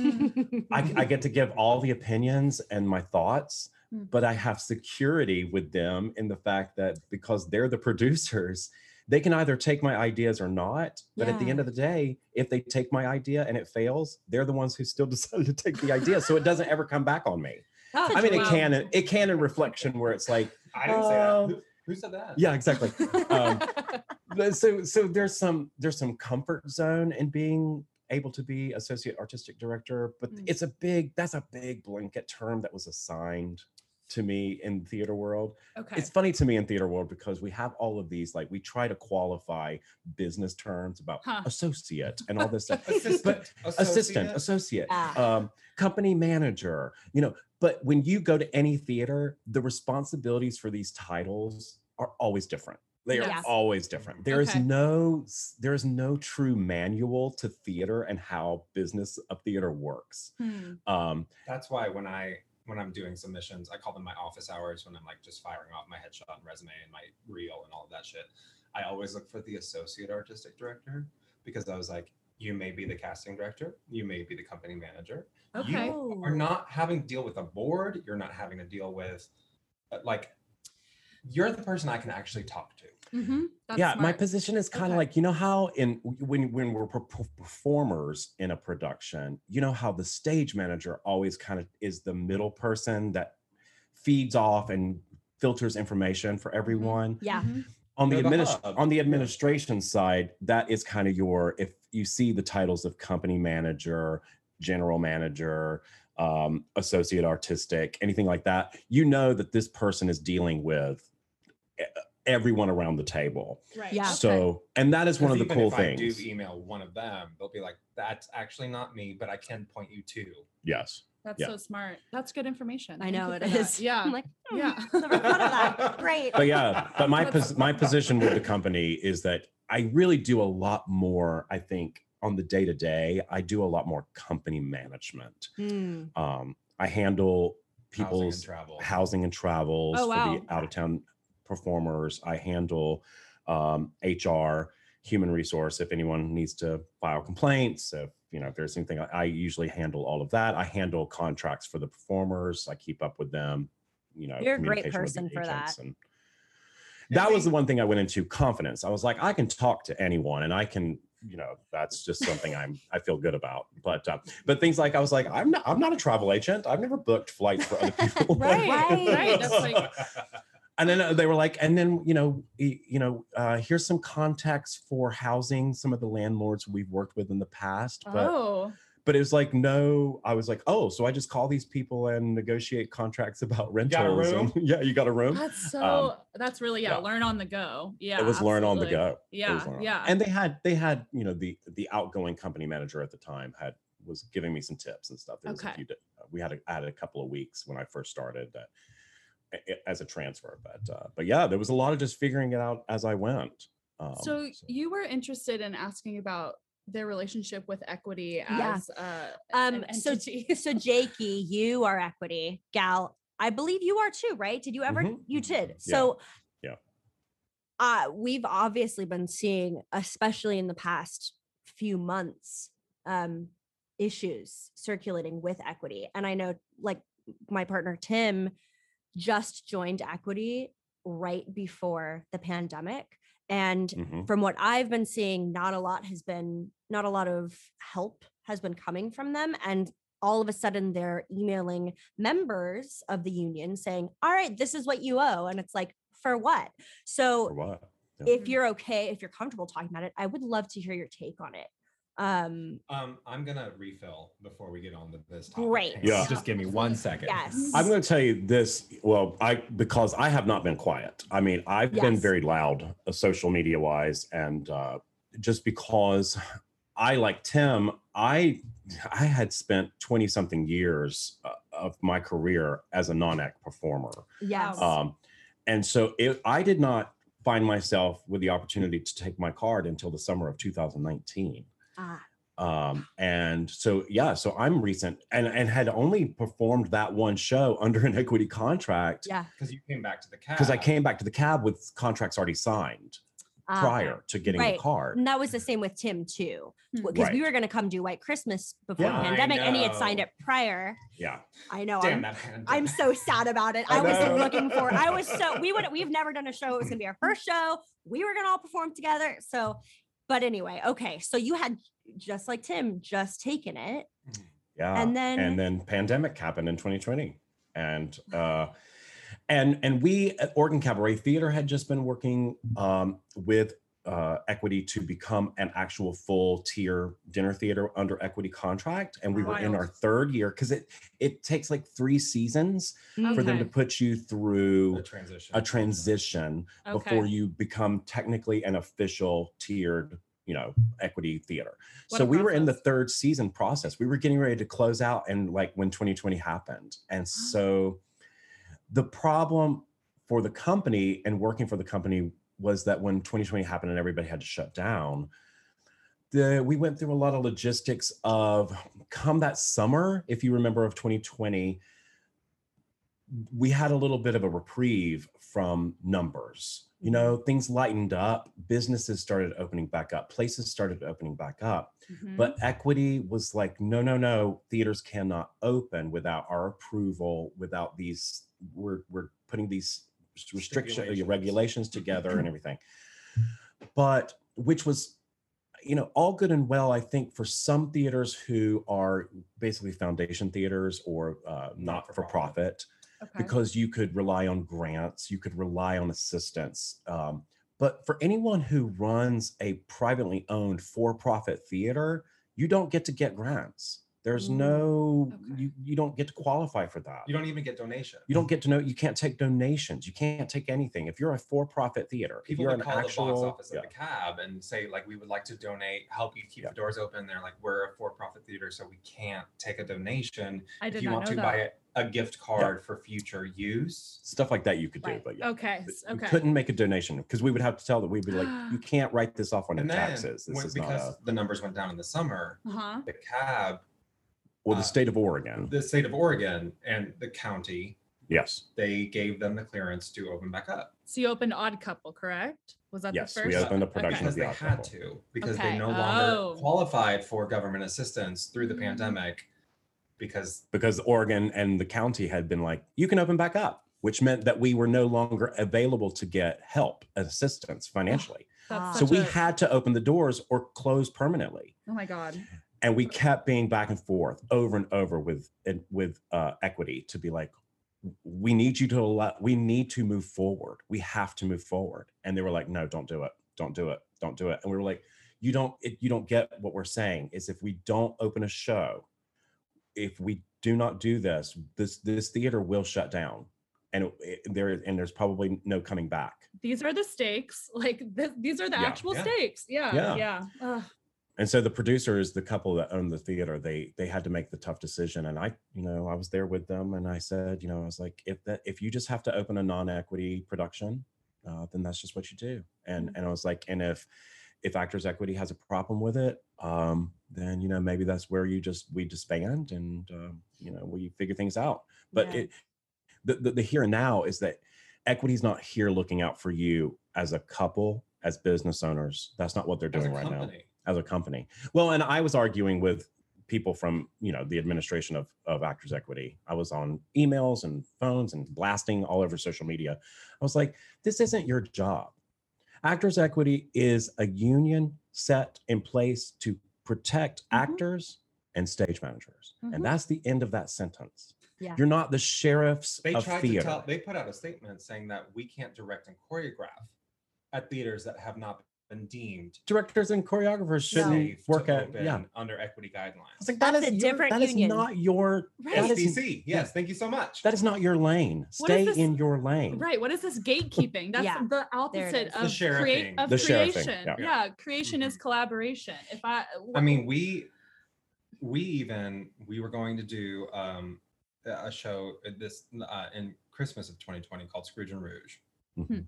I get to give all the opinions and my thoughts, but I have security with them in the fact that because they're the producers, they can either take my ideas or not, but at the end of the day, if they take my idea and it fails, they're the ones who still decided to take the idea, so it doesn't ever come back on me. It can in reflection where it's like, I didn't say that. Who said that? Yeah, exactly. So there's some comfort zone in being able to be associate artistic director, but it's a big blanket term that was assigned to me in theater world. Okay. It's funny to me in theater world because we have all of these, like we try to qualify business terms about associate and all this stuff, but associate, company manager, but when you go to any theater, the responsibilities for these titles are always different. They are always different. There is no true manual to theater and how business of theater works. That's why when I'm doing submissions, I call them my office hours, when I'm like just firing off my headshot and resume and my reel and all of that shit. I always look for the associate artistic director, because I was like, you may be the casting director, you may be the company manager. Okay. You are not having to deal with a board. You're not having to deal with like, you're the person I can actually talk to. Mm-hmm. That's smart. My position is kind of like, you know how when we're performers in a production, you know how the stage manager always kind of is the middle person that feeds off and filters information for everyone. Yeah. Mm-hmm. On the administration side, that is kind of your, if you see the titles of company manager, general manager, associate artistic, anything like that, you know that this person is dealing with everyone around the table. Right. Yeah. So, and that is one of the cool things. If I do email one of them, they'll be like, that's actually not me, but I can point you to. Yes. That's so smart. That's good information. I know it is. That. Yeah. I'm like, never thought of that. Great. But my position with the company is that I really do a lot more, I think, on the day-to-day, I do a lot more company management. Mm. I handle people's housing and travels for the out-of-town performers. I handle HR, human resource, if anyone needs to file complaints, if there's anything, I usually handle all of that. I handle contracts for the performers. I keep up with them. You're a great person for that. That was the one thing I went into, confidence. I was like, I can talk to anyone, and I can, that's just something I feel good about. But things like, I was like, I'm not a travel agent. I've never booked flights for other people. right. That's like... And then they were like, here's some contacts for housing, some of the landlords we've worked with in the past. But it was like, no, I was like, so I just call these people and negotiate contracts about rentals. You got a room. That's so, that's really, learn on the go. Yeah. It was absolutely. Learn on the go. Yeah. Yeah. And they had, the outgoing company manager at the time was giving me some tips and stuff. There was a few, we had added a couple of weeks when I first started that. As a transfer, but there was a lot of just figuring it out as I went. So you were interested in asking about their relationship with equity as an entity. So Jakey, you are equity gal. I believe you are too, right? Did you ever? Mm-hmm. You did. So we've obviously been seeing, especially in the past few months, issues circulating with equity, and I know like my partner Tim just joined equity right before the pandemic. And from what I've been seeing, not a lot of help has been coming from them. And all of a sudden they're emailing members of the union saying, all right, this is what you owe. And it's like, for what? So for what? Yeah. If you're okay, if you're comfortable talking about it, I would love to hear your take on it. I'm gonna refill before we get on to this topic. Great. Yeah. Just give me 1 second. Yes. I'm gonna tell you this. Well, because I have not been quiet. I mean, I've been very loud, social media wise, and just because I, like Tim, I had spent 20 something years of my career as a non-act performer. Yes. And so I did not find myself with the opportunity to take my card until the summer of 2019. And so, so I'm recent and had only performed that one show under an equity contract. Yeah. Because you came back to the cab. Because I came back to the cab with contracts already signed prior to getting the card. And that was the same with Tim too. Because we were going to come do White Christmas before the pandemic, and he had signed it prior. Yeah. I know. Damn, I'm so sad about it. I wasn't looking for it. We've never done a show. It was going to be our first show. We were going to all perform together. So, but anyway, okay. So you had, just like Tim, just taken it. Yeah. And then pandemic happened in 2020. And we at Oregon Cabaret Theater had just been working with equity to become an actual full tier dinner theater under equity contract. And we were in our third year, because it takes like 3 seasons for them to put you through a transition before you become technically an official tiered equity theater. So we were in the third season process. We were getting ready to close out, and like when 2020 happened. And so the problem for the company and working for the company was that when 2020 happened and everybody had to shut down, we went through a lot of logistics of come that summer, if you remember, of 2020, we had a little bit of a reprieve from numbers. You know, things lightened up, businesses started opening back up, places started opening back up. Mm-hmm. But Equity was like, no, no, no, theaters cannot open without our approval, without these, we're putting these restrictions, regulations together and everything. But which was, you know, all good and well, I think, for some theaters who are basically foundation theaters or not for profit. Okay. Because you could rely on grants, you could rely on assistance. But for anyone who runs a privately owned for-profit theater, you don't get to get grants. There's no, okay. you don't get to qualify for that. You don't even get donations. You don't get to know, you can't take donations. You can't take anything. If you're a for-profit theater, people if you're can an call actual, the box office at the cab and say, like, we would like to donate, help you keep the doors open. They're like, we're a for-profit theater, so we can't take a donation. If you want to buy a gift card for future use. Stuff like that you could do, but okay. We couldn't make a donation because we would have to tell them, we'd be like, you can't write this off on your taxes. This is because the numbers went down in the summer, the cab, well, the state of Oregon. The state of Oregon and the county. Yes. They gave them the clearance to open back up. So you opened Odd Couple, correct? Was that the first? Yes, we opened a production of the Odd Couple. Because they had to, because they no longer qualified for government assistance through the pandemic. Because Oregon and the county had been like, you can open back up, which meant that we were no longer available to get help, assistance financially. So we had to open the doors or close permanently. Oh my God. And we kept being back and forth over and over with Equity to be like, we need you to allow, we need to move forward. We have to move forward. And they were like, no, don't do it. Don't do it. Don't do it. And we were like, you don't get what we're saying is if we don't open a show, if we do not do this theater will shut down. And there's probably no coming back. These are the stakes. Like these are the actual stakes. Yeah. And so the producers, the couple that owned the theater, they had to make the tough decision. And I was there with them, and I said, I was like, if you just have to open a non-Equity production, then that's just what you do. And I was like, and if Actors Equity has a problem with it, then maybe that's where we disband and we figure things out. But the here and now is that Equity's not here looking out for you as a couple, as business owners. That's not what they're doing right now. As a company. Well, and I was arguing with people from, the administration of Actors Equity. I was on emails and phones and blasting all over social media. I was like, this isn't your job. Actors Equity is a union set in place to protect actors and stage managers. Mm-hmm. And that's the end of that sentence. Yeah. You're not the sheriffs of theater. They put out a statement saying that we can't direct and choreograph at theaters that have not been deemed. Directors and choreographers shouldn't work at under Equity guidelines. It's like that's a different union. That is not your SBC. Yes, thank you so much. That is not your lane. Stay in your lane. Right. What is this gatekeeping? That's the opposite of creation. Yeah, creation is collaboration. If I mean, we were going to do a show this in Christmas of 2020 called Scrooge and Rouge,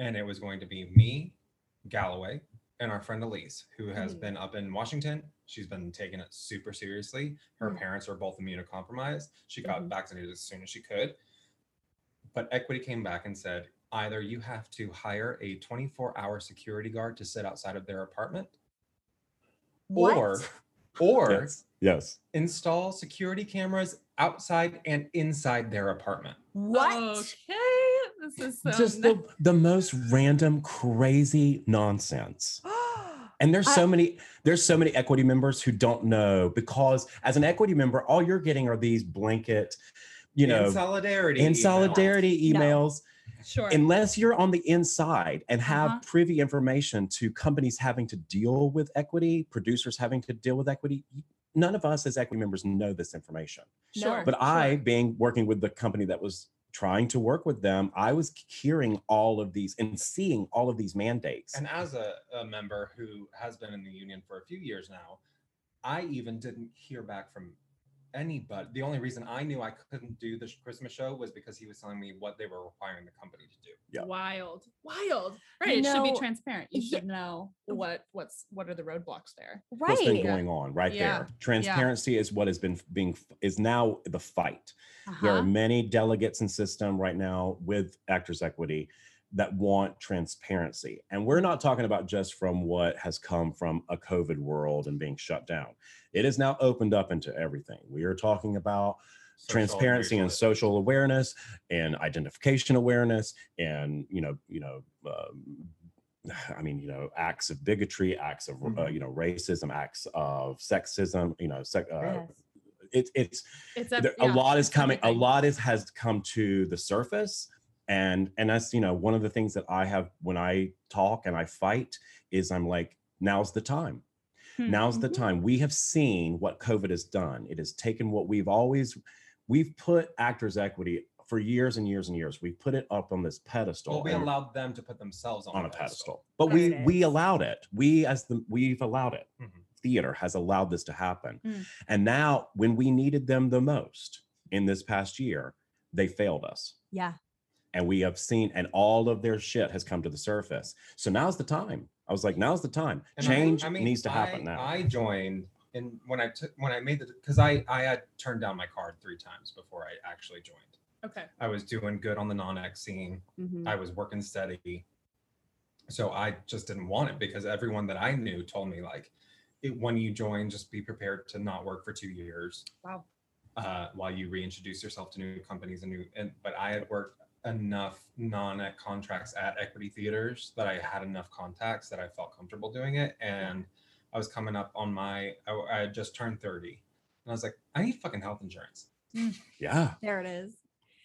and it was going to be me, Galloway, and our friend Elise, who has been up in Washington. She's been taking it super seriously. Her parents are both immunocompromised. She got vaccinated as soon as she could. But Equity came back and said, either you have to hire a 24-hour security guard to sit outside of their apartment, or yes, install security cameras outside and inside their apartment. What? Okay. This is so just the most random, crazy nonsense. And there's so many Equity members who don't know, because as an Equity member, all you're getting are these blanket, solidarity emails. No. Sure. Unless you're on the inside and have privy information to companies having to deal with Equity, producers having to deal with Equity. None of us as Equity members know this information. Sure. But I, being working with the company that was trying to work with them, I was hearing all of these and seeing all of these mandates. And as a member who has been in the union for a few years now, I even didn't hear back from anybody. The only reason I knew I couldn't do the Christmas show was because he was telling me what they were requiring the company to do. Yeah. Wild. Right. You know, it should be transparent. You should know what are the roadblocks there. Right. What's been going on right there. Transparency is what has been is now the fight. There are many delegates in system right now with Actors Equity that want transparency. And we're not talking about just from what has come from a COVID world and being shut down. It is now opened up into everything. We are talking about transparency and social awareness and identification awareness and, acts of bigotry, acts of, racism, acts of sexism, a lot is coming. A lot has come to the surface. And that's, one of the things that I have when I talk and I fight is I'm like, now's the time. Now's the time. We have seen what COVID has done. It has taken what we've put Actors Equity for years and years and years. We've put it up on this pedestal. Well, we allowed them to put themselves on a pedestal. But we allowed it. We've allowed it. Mm-hmm. Theater has allowed this to happen. Mm. And now when we needed them the most in this past year, they failed us. Yeah. And we have seen, and all of their shit has come to the surface. So now's the time. I was like, now's the time. And change needs to happen now. I joined, and when I had turned down my card 3 times before I actually joined. Okay. I was doing good on the non-act scene. Mm-hmm. I was working steady. So I just didn't want it because everyone that I knew told me when you join, just be prepared to not work for 2 years. Wow. While you reintroduce yourself to new companies but I had worked enough non-act contracts at equity theaters that I had enough contacts that I felt comfortable doing it. And I was coming up on I had just turned 30 and I was like, I need fucking health insurance. Yeah. There it is.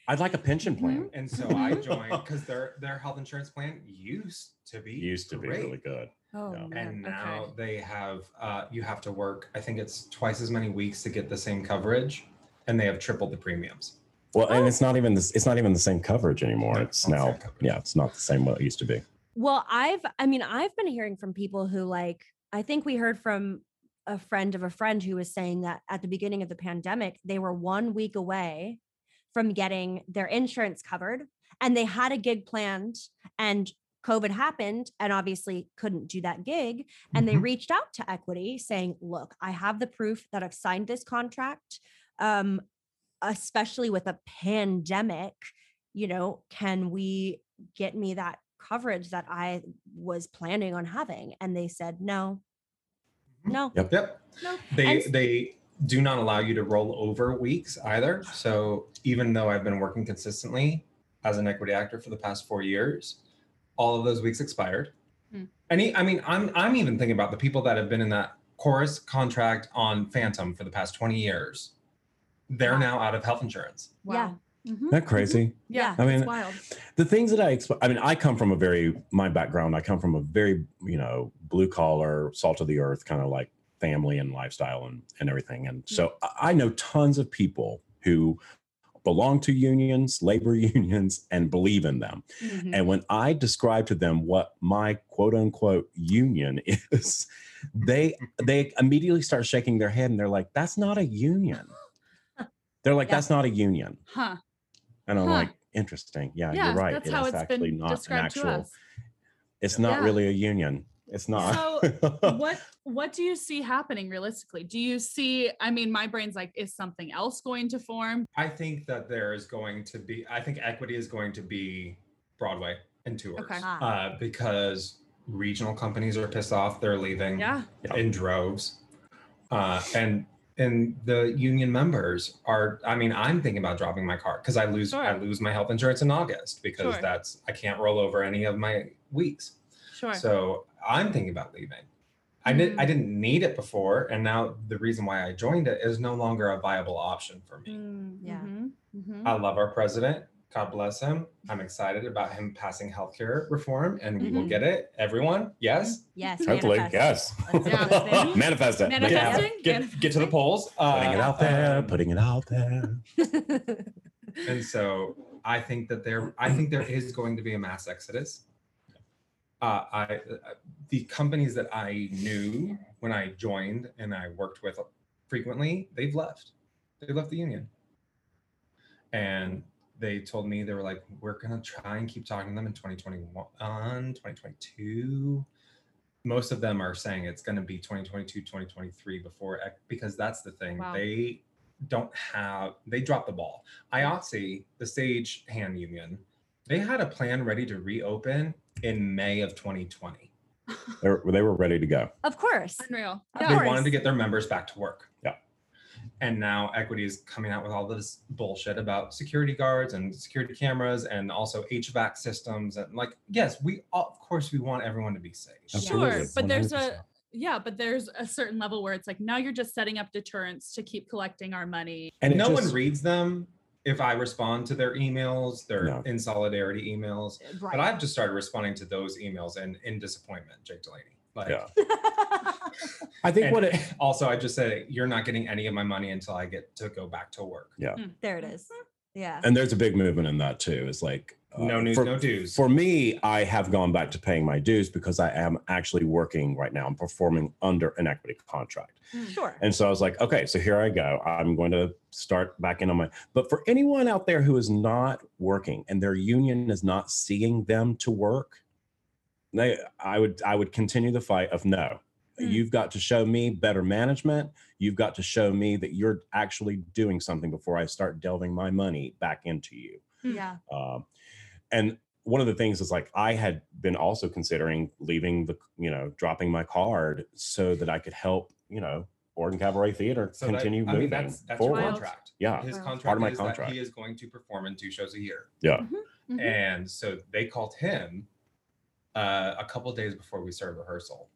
I'd like a pension plan. And so I joined because their health insurance plan used to be really good. Oh, yeah. And now they have, you have to work, I think it's twice as many weeks to get the same coverage and they have tripled the premiums. Well, and it's not even the same coverage anymore. It's now, it's not the same what it used to be. Well, I've been hearing from people who I think we heard from a friend of a friend who was saying that at the beginning of the pandemic, they were 1 week away from getting their insurance covered and they had a gig planned and COVID happened and obviously couldn't do that gig. And they reached out to Equity saying, look, I have the proof that I've signed this contract. Especially with a pandemic, can we get me that coverage that I was planning on having? And they said, no. Yep. No. They do not allow you to roll over weeks either. So even though I've been working consistently as an equity actor for the past 4 years, all of those weeks expired. Mm. I'm even thinking about the people that have been in that chorus contract on Phantom for the past 20 years. They're now out of health insurance. Wow. Yeah. Mm-hmm. Isn't that crazy? Mm-hmm. Yeah. I mean, it's wild. The things that I come from a very, blue collar, salt of the earth kind of family and lifestyle and everything. And so I know tons of people who belong to unions, labor unions, and believe in them. Mm-hmm. And when I describe to them what my quote unquote union is, they immediately start shaking their head and they're like, that's not a union. They're like, that's not a union. Huh. And I'm like, interesting. Yeah, you're right. It's actually not an actual. It's not really a union. It's not. So what do you see happening realistically? Do you see, my brain's like, is something else going to form? I think that I think Equity is going to be Broadway and tours. Okay. Because regional companies are pissed off. They're leaving in droves. And the union members are, I'm thinking about dropping my card because I lose my health insurance in August because I can't roll over any of my weeks. Sure. So I'm thinking about leaving. I didn't need it before. And now the reason why I joined it is no longer a viable option for me. Mm-hmm. I love our president. God bless him. I'm excited about him passing healthcare reform, and we will get it. Everyone, yes? Yes. Hopefully, yes. Manifest it. Get to the polls. Putting it out there, And so I think that there is going to be a mass exodus. The companies that I knew when I joined and I worked with frequently, they've left. They left the union. And they told me, they were like, we're going to try and keep talking to them in 2021, 2022. Most of them are saying it's going to be 2022, 2023 before, because that's the thing. Wow. They don't have, they dropped the ball. IOTC, the stage hand union, they had a plan ready to reopen in May of 2020. They were ready to go. Of course. Unreal. They wanted to get their members back to work. Yeah. And now Equity is coming out with all this bullshit about security guards and security cameras and also HVAC systems. And like, yes, we all, of course we want everyone to be safe. Absolutely. Sure. But 100%. there's a certain level where it's like, now you're just setting up deterrents to keep collecting our money. And no one reads them. If I respond to their emails, they're in solidarity emails. Right. But I've just started responding to those emails and in disappointment, Jake Delaney. Like, yeah. I think what it also, I just said, you're not getting any of my money until I get to go back to work. Yeah. There it is. Yeah. And there's a big movement in that too. It's like, no news, no dues. For me, I have gone back to paying my dues because I am actually working right now. I'm performing under an equity contract. Sure. And so I was like, okay, so here I go. I'm going to start back in on my, but for anyone out there who is not working and their union is not seeing them to work, I would continue the fight of no. You've got to show me better management. You've got to show me that you're actually doing something before I start delving my money back into you. Yeah. And one of the things is like, I had been also considering leaving the, dropping my card so that I could help, Oregon Cabaret Theater continue moving that's forward. Your contract. Yeah. His contract, part of my contract, that he is going to perform in 2 shows a year. Yeah. Mm-hmm. Mm-hmm. And so they called him a couple of days before we started rehearsal.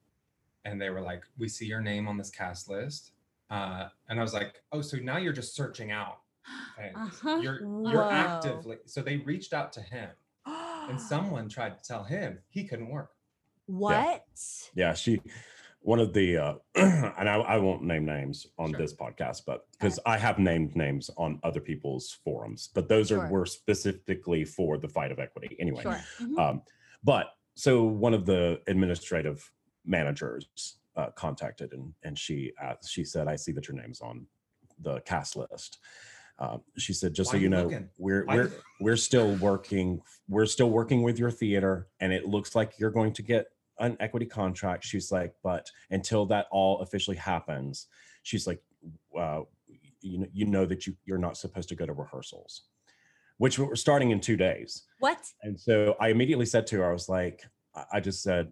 And they were like, we see your name on this cast list. And I was like, oh, so now you're just searching out. And you're actively. So they reached out to him and someone tried to tell him he couldn't work. What? Yeah. She, one of the, and I won't name names on this podcast, but because I have named names on other people's forums, but those were specifically for the fight of equity anyway. Sure. Mm-hmm. But so one of the administrative managers contacted and she said, I see that your name's on the cast list. She said, just so you know, we're still working with your theater and it looks like you're going to get an equity contract. She's like, but until that all officially happens, she's like, that you're not supposed to go to rehearsals, which we're starting in 2 days. What? And so I immediately said to her, I just said,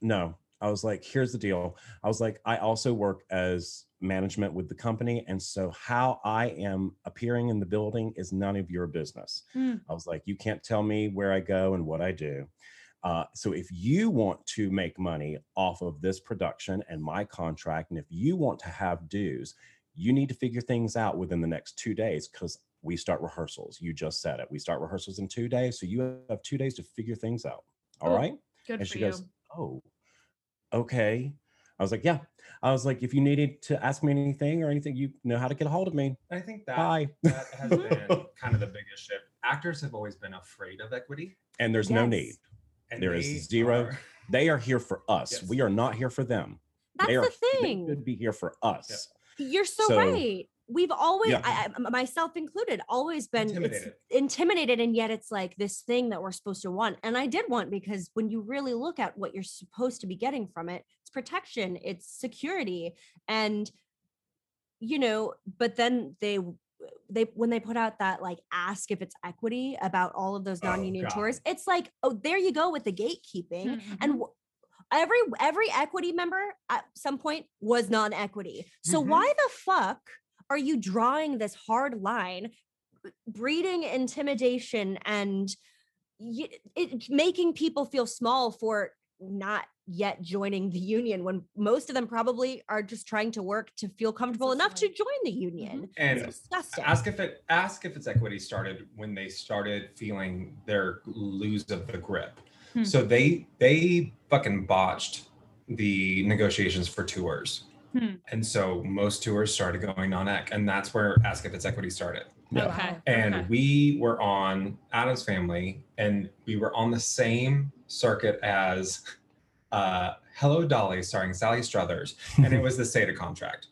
no. I was like, here's the deal. I was like, I also work as management with the company. And so how I am appearing in the building is none of your business. Mm. I was like, you can't tell me where I go and what I do. So if you want to make money off of this production and my contract, and if you want to have dues, you need to figure things out within the next 2 days because we start rehearsals. You just said it. We start rehearsals in 2 days. So you have 2 days to figure things out. All right. Good and for she goes, oh. Okay. I was like, yeah. I was like, if you needed to ask me anything or anything, you know how to get a hold of me. I think that has been kind of the biggest shift. Actors have always been afraid of equity. And there's no need. And there is zero. They are here for us. Yes. We are not here for them. That's the thing. They should be here for us. Yeah. You're so right. We've always, I, myself included, always been intimidated. And yet it's like this thing that we're supposed to want. And I did want, because when you really look at what you're supposed to be getting from it, it's protection, it's security. And, but then they when they put out that like Ask If It's Equity about all of those non-union tours, it's like, oh, there you go with the gatekeeping. Mm-hmm. And every equity member at some point was non-equity. So why the fuck are you drawing this hard line, breeding intimidation and making people feel small for not yet joining the union when most of them probably are just trying to work to feel comfortable enough to join the union? And it's disgusting. Ask If It's Equity started when they started feeling their lose of the grip. So they fucking botched the negotiations for tours. And so most tours started going non-ec, and that's where Ask If It's Equity started. Yeah. Okay. And we were on Addams Family, and we were on the same circuit as Hello Dolly starring Sally Struthers, and it was the SETA contract.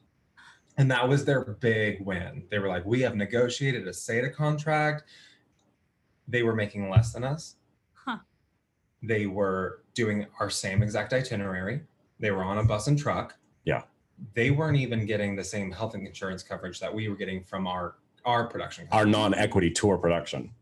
And that was their big win. They were like, we have negotiated a SETA contract. They were making less than us. Huh. They were doing our same exact itinerary. They were on a bus and truck. Yeah. They weren't even getting the same health and insurance coverage that we were getting from our production. Our non-equity tour production.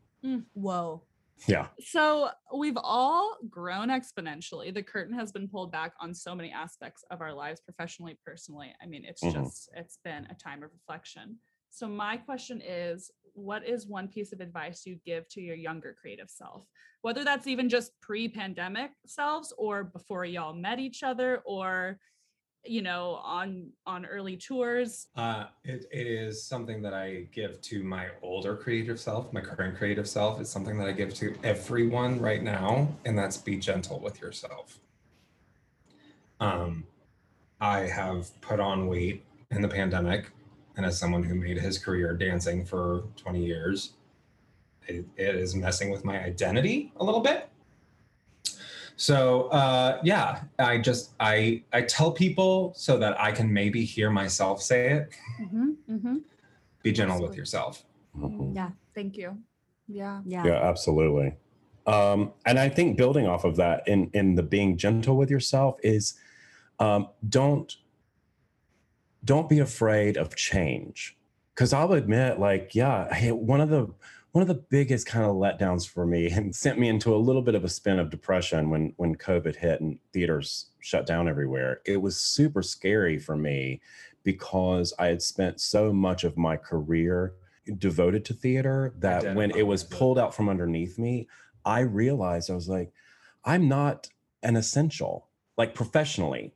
Whoa. Yeah. So we've all grown exponentially. The curtain has been pulled back on so many aspects of our lives, professionally, personally. I mean, it's just, it's been a time of reflection. So my question is, what is one piece of advice you give to your younger creative self? Whether that's even just pre-pandemic selves or before y'all met each other or, you know, on early tours. It is something that I give to my older creative self, my current creative self. It's something that I give to everyone right now, and that's be gentle with yourself. I have put on weight in the pandemic. And as someone who made his career dancing for 20 years, it is messing with my identity a little bit. So yeah, I tell people so that I can maybe hear myself say it. Be gentle with yourself. Yeah, thank you. Yeah, absolutely. And I think building off of that in the being gentle with yourself is don't be afraid of change. Cause I'll admit, like, one of the biggest kind of letdowns for me and sent me into a little bit of a spin of depression when COVID hit and theaters shut down everywhere. It was super scary for me because I had spent so much of my career devoted to theater that when it was pulled out from underneath me, I realized I was like, I'm not an essential, like professionally.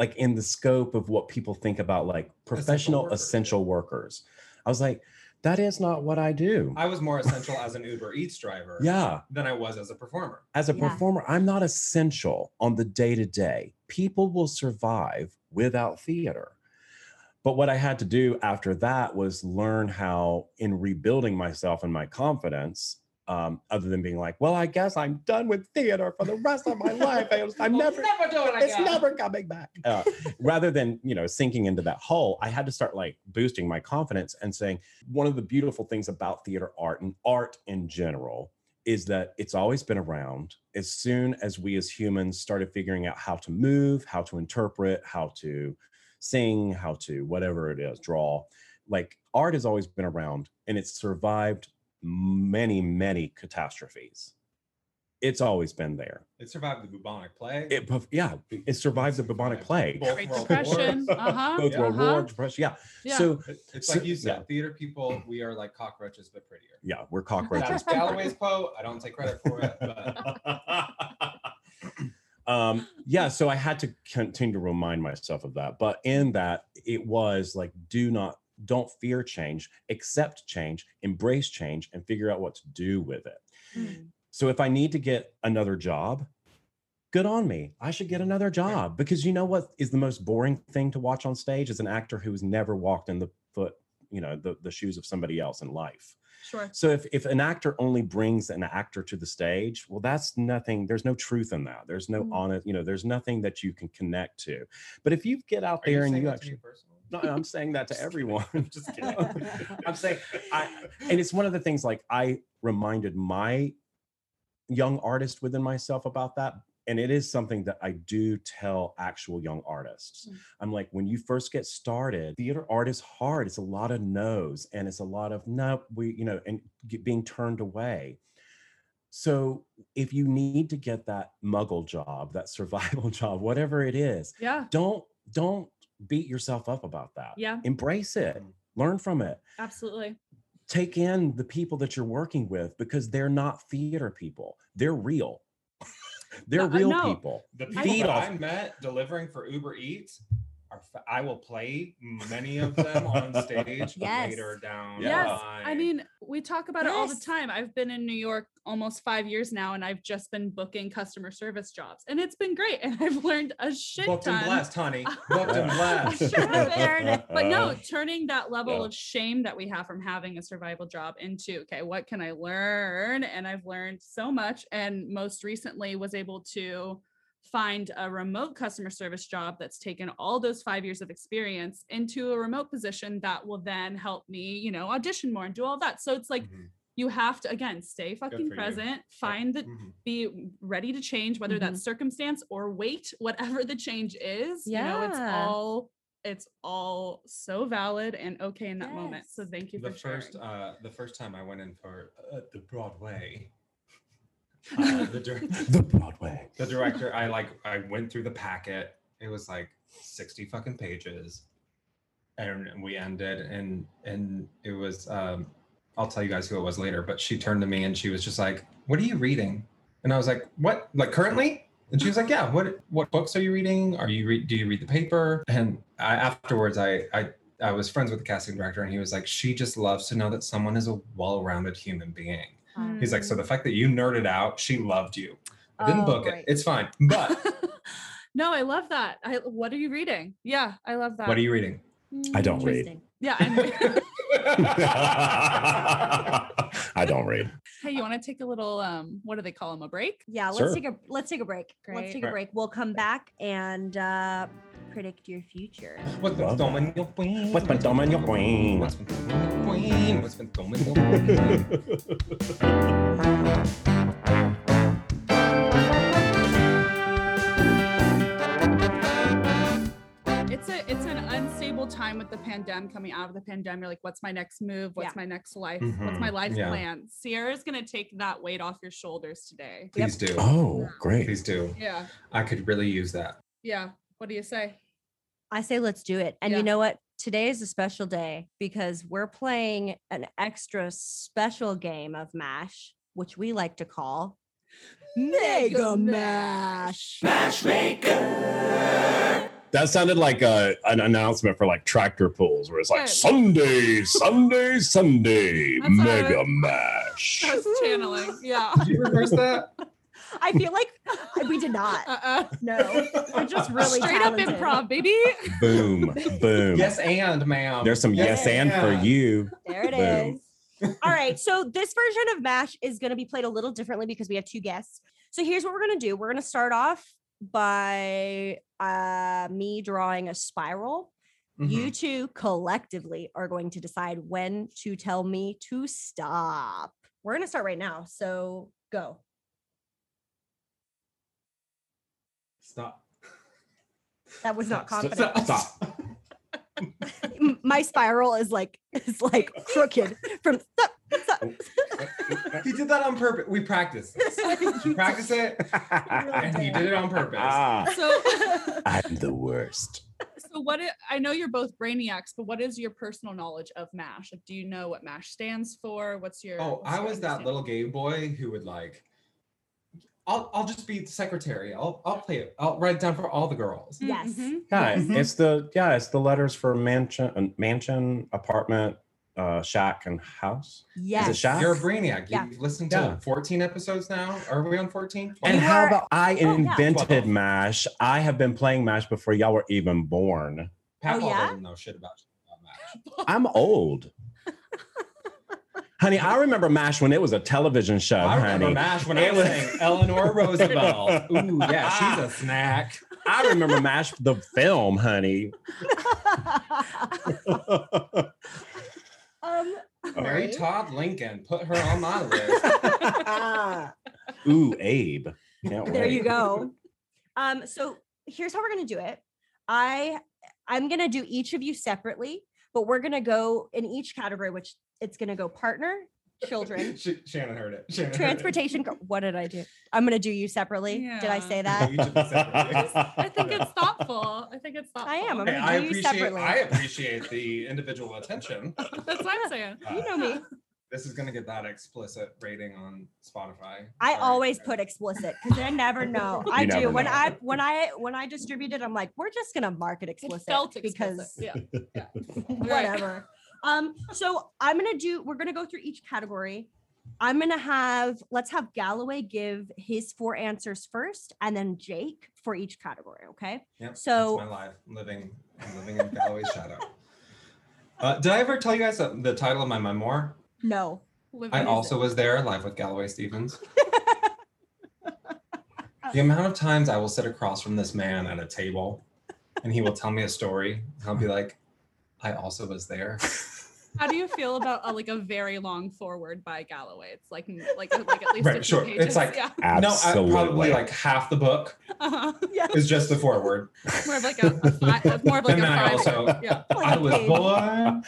Like in the scope of what people think about, like professional essential workers. I was like, that is not what I do. I was more essential as an Uber Eats driver than I was as a performer. As a performer, I'm not essential on the day-to-day. People will survive without theater. But what I had to do after that was learn how, in rebuilding myself and my confidence, other than being like, well, I guess I'm done with theater for the rest of my life. I'm never doing it. It's never coming back. Rather than, sinking into that hole, I had to start like boosting my confidence and saying, one of the beautiful things about theater art and art in general is that it's always been around. As soon as we as humans started figuring out how to move, how to interpret, how to sing, how to whatever it is, draw, like art has always been around and it's survived many catastrophes. It's always been there. It survived the bubonic plague. It survived the bubonic plague. Great Depression. Both World War, Depression. Yeah. So it's like you said, theater people, we are like cockroaches, but prettier. Yeah, we're cockroaches. That's Galloway's quote. I don't take credit for it. But. So I had to continue to remind myself of that. But in that, it was like, don't fear change, accept change, embrace change, and figure out what to do with it. So if I need to get another job, good on me. I should get another job because you know what is the most boring thing to watch on stage is an actor who has never walked in the foot, the shoes of somebody else in life. Sure. So if an actor only brings an actor to the stage, well, that's nothing. There's no truth in that. There's no honest, there's nothing that you can connect to. But if you get out there and you actually... No, I'm saying that to everyone. I'm just kidding. I'm saying, and it's one of the things, like, I reminded my young artist within myself about that. And it is something that I do tell actual young artists. I'm like, when you first get started, theater art is hard. It's a lot of no's and it's a lot of being turned away. So if you need to get that muggle job, that survival job, whatever it is, don't beat yourself up about that. Yeah. Embrace it. Learn from it. Absolutely. Take in the people that you're working with because they're not theater people. They're real. People. The people that I met delivering for Uber Eats, I will play many of them on stage later down the line. I mean, we talk about it all the time. I've been in New York almost 5 years now, and I've just been booking customer service jobs, and it's been great. And I've learned a shit ton. Booked and blessed, honey. Booked and blessed. Sure, but no, turning that level of shame that we have from having a survival job into, okay, what can I learn? And I've learned so much, and most recently was able to find a remote customer service job that's taken all those 5 years of experience into a remote position that will then help me, you know, audition more and do all that. So it's like, mm-hmm. you have to, again, stay fucking present, find the, mm-hmm. be ready to change, whether mm-hmm. that's circumstance or weight, whatever the change is, you know, it's all so valid and okay in that moment. So thank you for sharing. The first time I went in for the Broadway, the director, I went through the packet. It was like 60 fucking pages, and we ended, and it was, I'll tell you guys who it was later, but she turned to me and she was just like, "What are you reading?" And I was like, "What? Like currently?" And she was like, "Yeah, what books are you reading? Do you read the paper?" And I was friends with the casting director, and he was like, "She just loves to know that someone is a well-rounded human being." He's like, "So the fact that you nerded out, she loved you. I didn't book it. It's fine." But no, I love that. What are you reading? Yeah, I love that. What are you reading? I don't read. Yeah. I don't read. Hey, you want to take a little what do they call them, a break? Yeah, let's take a break. Great. Let's take a break. We'll come back and predict your future. What's been storming your queen? What's been storming your queen? What's been storming your queen? What's been storming your queen? It's an unstable time with the pandemic. Coming out of the pandemic, you're like, what's my next move? What's my next life? Mm-hmm. What's my life plan? Sierra's going to take that weight off your shoulders today. Please do. Oh, great. Please do. Yeah. I could really use that. Yeah. What do you say? I say, let's do it. And you know what? Today is a special day because we're playing an extra special game of MASH, which we like to call Mega MASH. Matchmaker. That sounded like an announcement for like tractor pulls, where it's like Sunday, that's Mega MASH. I was channeling. Yeah. Did you reverse that? I feel like we did not. No, we're just really straight talented. Up improv, baby. Boom, boom. Yes, and ma'am. There's some yes and for you. There it is. All right, so this version of MASH is going to be played a little differently because we have two guests. So here's what we're going to do. We're going to start off by me drawing a spiral. Mm-hmm. You two collectively are going to decide when to tell me to stop. We're going to start right now, so go. Stop. That was not confident. Stop. My spiral is like crooked from stop. He did that on purpose. We practiced this. You practice it, and he did it on purpose. So I'm the worst. So I know you're both brainiacs, but what is your personal knowledge of MASH? Like, do you know what MASH stands for? What's your? Oh, I was that little Game Boy who would like. I'll just be the secretary. I'll play it. I'll write it down for all the girls. Yes. Mm-hmm. Yeah, mm-hmm. It's the letters for mansion, apartment, shack, and house. Yes. Is it shack? You're a brainiac. Yeah. You've listened to 14 episodes now. Are we on 14? 12? And how about I invented MASH? I have been playing MASH before y'all were even born. Pat doesn't know shit about MASH. I'm old. Honey, I remember MASH when it was a television show. I remember MASH when I was saying Eleanor Roosevelt. Ooh, yeah, she's a snack. I remember MASH the film, honey. Mary Todd Lincoln, put her on my list. Ooh, Abe. There you go. So here's how we're gonna do it. I'm gonna do each of you separately, but we're gonna go in each category, which it's going to go partner, children. Shannon heard it. Transportation. What did I do? I'm going to do you separately. Yeah. Did I say that? You I think it's thoughtful. I am. Okay, I'm going to do you separately. I appreciate the individual attention. That's what I'm saying. You know me. This is going to get that explicit rating on Spotify. I always put explicit because I never know. I do. When I distribute it, I'm like, we're just going to mark it explicit. It felt explicit. Because yeah. Whatever. So we're going to go through each category. Let's have Galloway give his four answers first and then Jake for each category. Okay. Yep, so that's my life. I'm living in Galloway's shadow. Did I ever tell you guys the title of my memoir? No. I also was there live with Galloway Stevens. The amount of times I will sit across from this man at a table and he will tell me a story. I'll be like, I also was there. How do you feel about like a very long forward by Galloway? It's like at least right, 50 sure. pages. It's like yeah. no, probably like half the book yes. is just the forward. More of like a I also yeah. I was born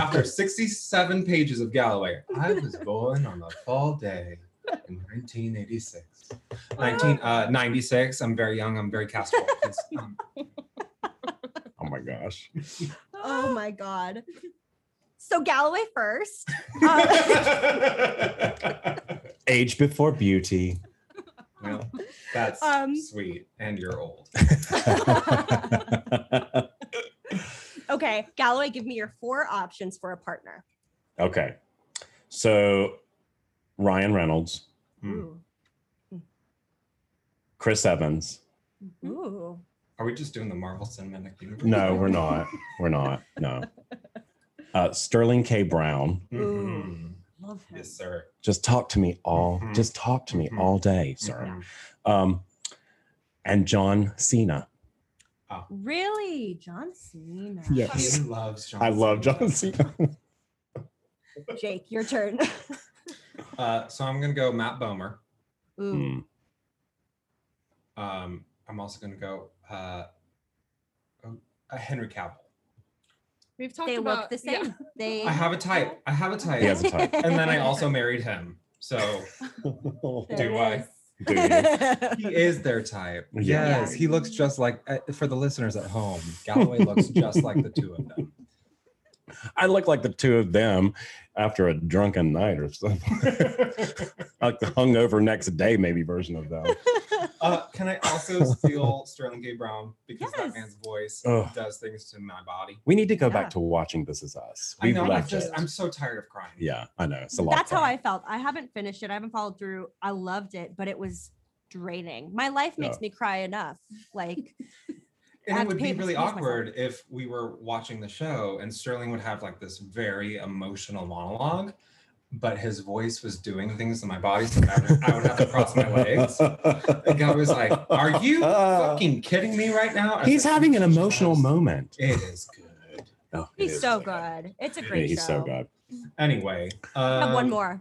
after 67 pages of Galloway. I was born on a fall day in 1996. I'm very young. I'm very castable. Oh my gosh. Oh my God. So Galloway first. Age before beauty. Well, that's sweet. And you're old. Okay, Galloway, give me your four options for a partner. Okay. So Ryan Reynolds. Ooh. Chris Evans. Ooh. Are we just doing the Marvel Cinematic Universe? No, we're not. We're not. No. Sterling K. Brown. Mm-hmm. Love him. Yes, sir. Just talk to me all. Mm-hmm. Just talk to me mm-hmm. all day, sir. Mm-hmm. And John Cena. Oh. Really, John Cena. Yes, he loves John. I love John Cena. Jake, your turn. So I'm gonna go Matt Bomer. Ooh. Mm. I'm also gonna go Henry Cavill. We've talked they about look the same. Yeah. I have a type. I have a type. He has a type. And then I also married him. So do I? Do you? He is their type. Yes, yeah. He looks just like. For the listeners at home, Galloway looks just like the two of them. I look like the two of them after a drunken night or something, like the hungover next day maybe version of them. Can I also steal Sterling K. Brown? Because yes. that man's voice does things to my body. We need to go back to watching This Is Us. We've I'm so tired of crying. Yeah, I know. It's a lot. That's how I felt. I haven't finished it. I haven't followed through. I loved it, but it was draining. My life makes me cry enough. Like, and it would be really awkward if we were watching the show and Sterling would have like this very emotional monologue. But his voice was doing things in my body, so I would have to cross my legs. And I was like, are you fucking kidding me right now? He's like, having an emotional moment. It is good. Oh, he's so good. It's a great show. He's so good. Anyway. I have one more.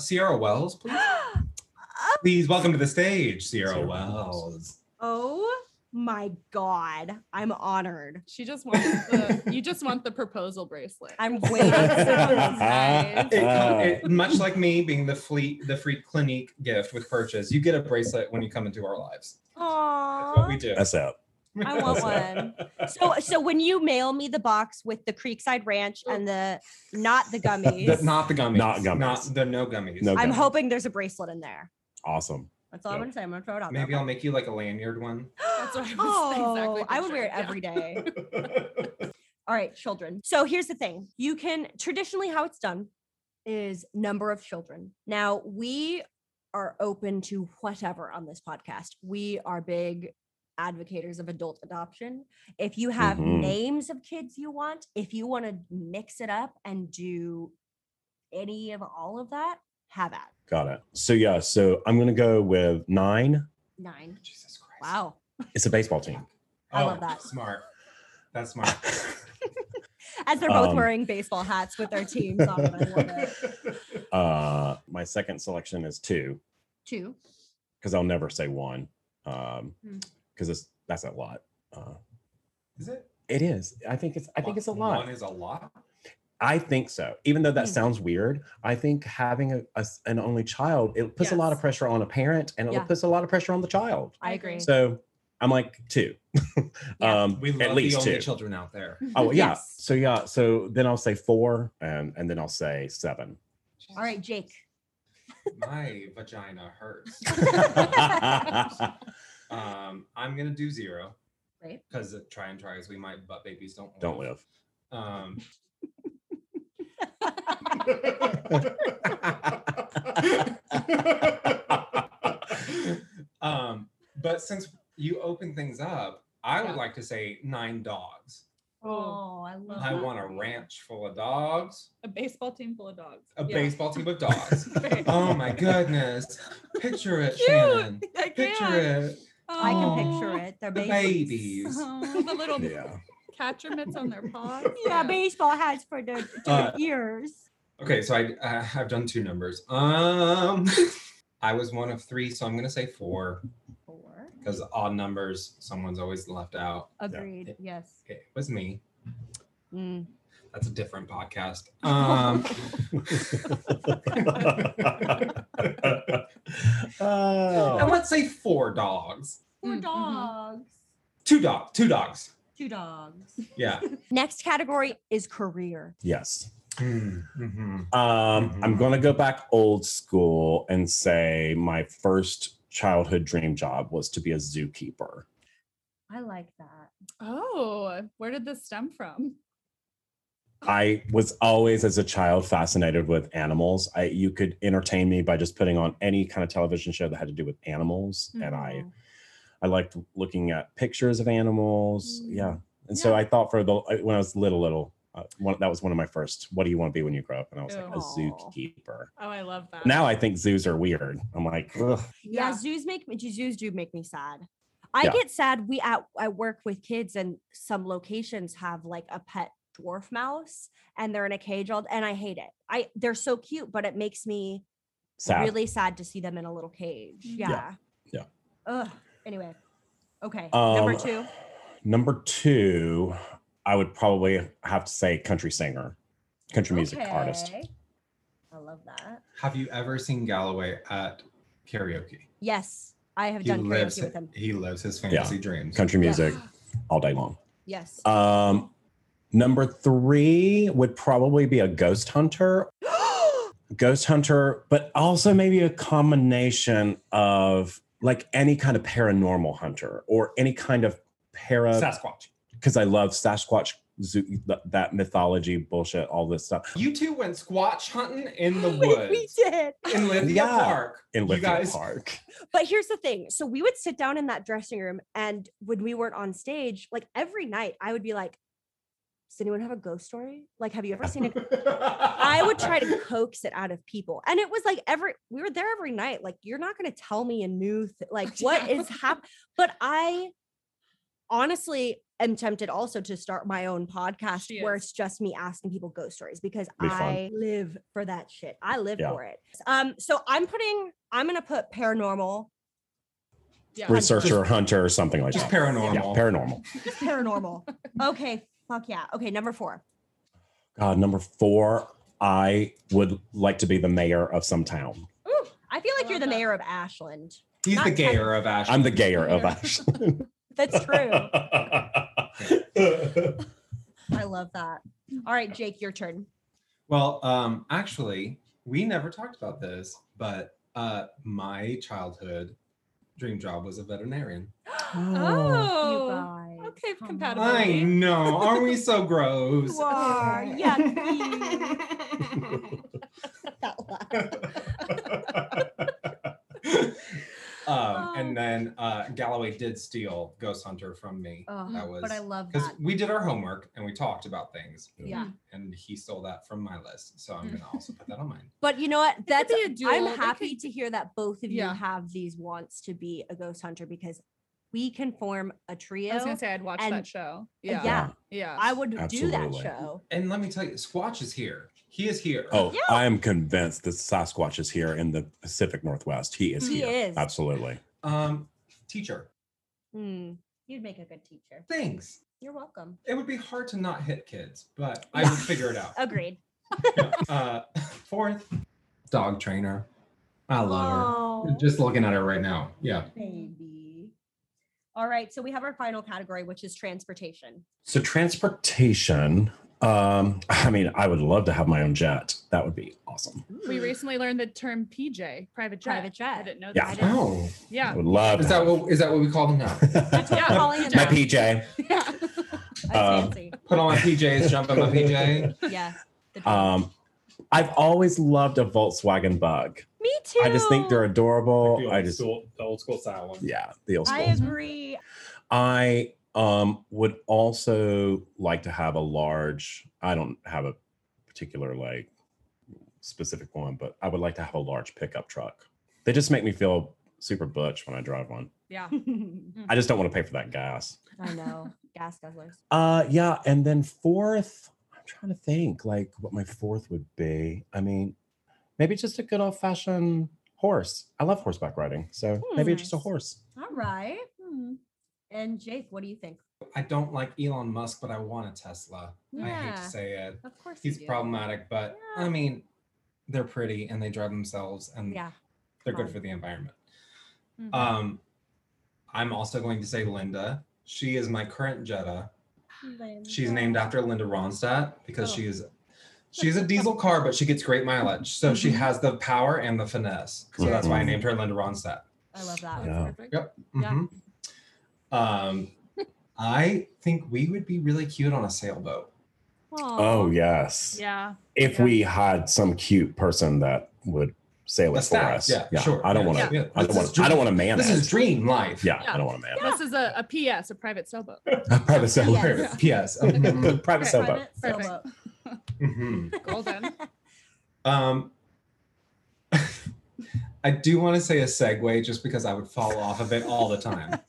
Sierra Wells, please. Please welcome to the stage, Sierra Wells. Oh. My God, I'm honored. She just wants you just want the proposal bracelet. I'm waiting. Much like me being the free clinique gift with purchase, you get a bracelet when you come into our lives. Aww. That's what we do. That's out. I want one. So when you mail me the box with the Creekside Ranch and the not the gummies. No gummies. No gummies. I'm hoping there's a bracelet in there. Awesome. That's all I'm gonna say. I'm gonna throw it out. Maybe I'll make you like a lanyard one. That's what I was exactly. I would wear it every day. All right, children. So here's the thing. You can traditionally how it's done is number of children. Now we are open to whatever on this podcast. We are big advocates of adult adoption. If you have names of kids you want, if you want to mix it up and do any of all of that, have at. Got it. So yeah, so I'm gonna go with 9. 9. Jesus Christ. Wow. It's a baseball team. I love that. Smart. That's smart. As they're both wearing baseball hats with their teams on. I love it. My second selection is 2. 2. Because I'll never say 1. Because that's a lot. Is it? It is. I think it's a lot. 1 is a lot. I think so. Even though that sounds weird, I think having an only child, it puts a lot of pressure on a parent and it puts a lot of pressure on the child. I agree. So I'm like 2. Yeah. We love at least the only 2 children out there. Oh yeah. Yes. So yeah. So then I'll say 4 and then I'll say 7. All right, Jake. My vagina hurts. I'm gonna do 0. Right. Because try as we might, but babies don't live. But since you open things up, I would like to say 9 dogs. Oh, I love that. I want a ranch full of dogs. A baseball team full of dogs. A baseball team of dogs. Oh my goodness. Picture it, Shannon. Picture it. Oh, I can picture it. They're babies. Oh, the little catcher mitts on their paws. Yeah, baseball hats for their ears. Okay, so I've done two numbers. I was one of three, so I'm going to say four. Four? Because odd numbers, someone's always left out. Agreed, yes. It was me. Mm. That's a different podcast. I want to say four dogs. Four dogs. Two dogs. Two dogs. Yeah. Next category is career. Yes. I'm going to go back old school and say my first childhood dream job was to be a zookeeper. I like that. Oh, where did this stem from? I was always, as a child, fascinated with animals. You could entertain me by just putting on any kind of television show that had to do with animals. Mm-hmm. And I liked looking at pictures of animals. Mm-hmm. Yeah. And so I thought when I was little, that was one of my first, what do you want to be when you grow up? And I was like, a zookeeper. Oh, I love that. Now I think zoos are weird. I'm like, ugh. Yeah, zoos do make me sad. I get sad. I work with kids, and some locations have like a pet dwarf mouse, and they're in a cage and I hate it. They're so cute, but it makes me really sad to see them in a little cage. Yeah. Ugh. Anyway. Okay. Number two, I would probably have to say country music artist. I love that. Have you ever seen Galloway at karaoke? Yes, I have done karaoke with him. He lives his fantasy dreams. Country music all day long. Yes. Number three would probably be a ghost hunter. But also maybe a combination of like any kind of paranormal hunter or any kind of Sasquatch. Because I love Sasquatch, that mythology bullshit, all this stuff. You two went squatch hunting in the woods. We did. In Lithia Park. In Lithia Park. But here's the thing. So we would sit down in that dressing room, and when we weren't on stage, like every night I would be like, does anyone have a ghost story? Like, have you ever seen it? I would try to coax it out of people. And it was like we were there every night. Like, you're not going to tell me a new thing. Like, what is happening? But I honestly am tempted also to start my own podcast where it's just me asking people ghost stories, because I live for that shit. I live for it. So I'm going to put paranormal. Researcher, hunter, or something like that. Paranormal. Yeah, paranormal. Just paranormal. Okay. Fuck yeah. Okay, number four. God, number four, I would like to be the mayor of some town. Ooh, I feel like you're the mayor of Ashland. He's the gayer of Ashland. I'm the gayer of Ashland. That's true. I love that. All right, Jake, your turn. Well, actually, we never talked about this, but my childhood dream job was a veterinarian. Oh, you guys. Okay, compatible. I know. Aren't we so gross? You are. Yucky. And then Galloway did steal Ghost Hunter from me. But I love that. Because we did our homework and we talked about things. Yeah. And he stole that from my list. So I'm going to also put that on mine. But you know what? I'm happy to hear that both of you have these wants to be a ghost hunter, because we can form a trio. I was going to say, I'd watch that show. Yeah. I would do that show. And let me tell you, Squatch is here. He is here. Oh, yeah. I am convinced that Sasquatch is here in the Pacific Northwest. He is here. He is. Absolutely. Teacher. You'd make a good teacher. Thanks. You're welcome. It would be hard to not hit kids, but I would figure it out. Agreed. Fourth, dog trainer. I love her. Just looking at her right now. Yeah. Baby. All right, so we have our final category, which is transportation. So transportation, I mean, I would love to have my own jet. That would be awesome. We recently learned the term PJ, private jet. I didn't know that. Yeah. Oh. Yeah. I would love. Is that what we call them now? That's what we're calling it now. My PJ. Yeah. That's fancy. Put on my PJs, jump on my PJ. Yeah. I've always loved a Volkswagen Bug. Me too. I just think they're adorable. Like the old school style one. Yeah, the old school. I agree. I would also like to have a large. I don't have a particular like specific one, but I would like to have a large pickup truck. They just make me feel super butch when I drive one. Yeah. I just don't want to pay for that gas. I know. Gas guzzlers. Yeah. And then fourth, I'm trying to think like what my fourth would be. I mean, maybe just a good old fashioned horse. I love horseback riding. So maybe just a horse. All right. And Jake, what do you think? I don't like Elon Musk, but I want a Tesla. Yeah. I hate to say it. Of course he's problematic, but I mean, they're pretty and they drive themselves and they're good for the environment. Mm-hmm. I'm also going to say Linda. She is my current Jetta. Linda. She's named after Linda Ronstadt because she's a diesel car, but she gets great mileage. So she has the power and the finesse. So that's why I named her Linda Ronstadt. I love that. Yeah. That's perfect. Yep. Mm-hmm. Yep. I think we would be really cute on a sailboat. Aww. Oh, yes. Yeah. If we had some cute person that would sail it for us. Yeah, yeah. Sure. I don't want to. Yeah. I don't want to man. This is dream life. Yeah, yeah. I don't want to man. Yeah. This is a PS, a private sailboat. A private sailboat. PS. Private sailboat. Perfect. Golden. I do want to say a segue just because I would fall off of it all the time.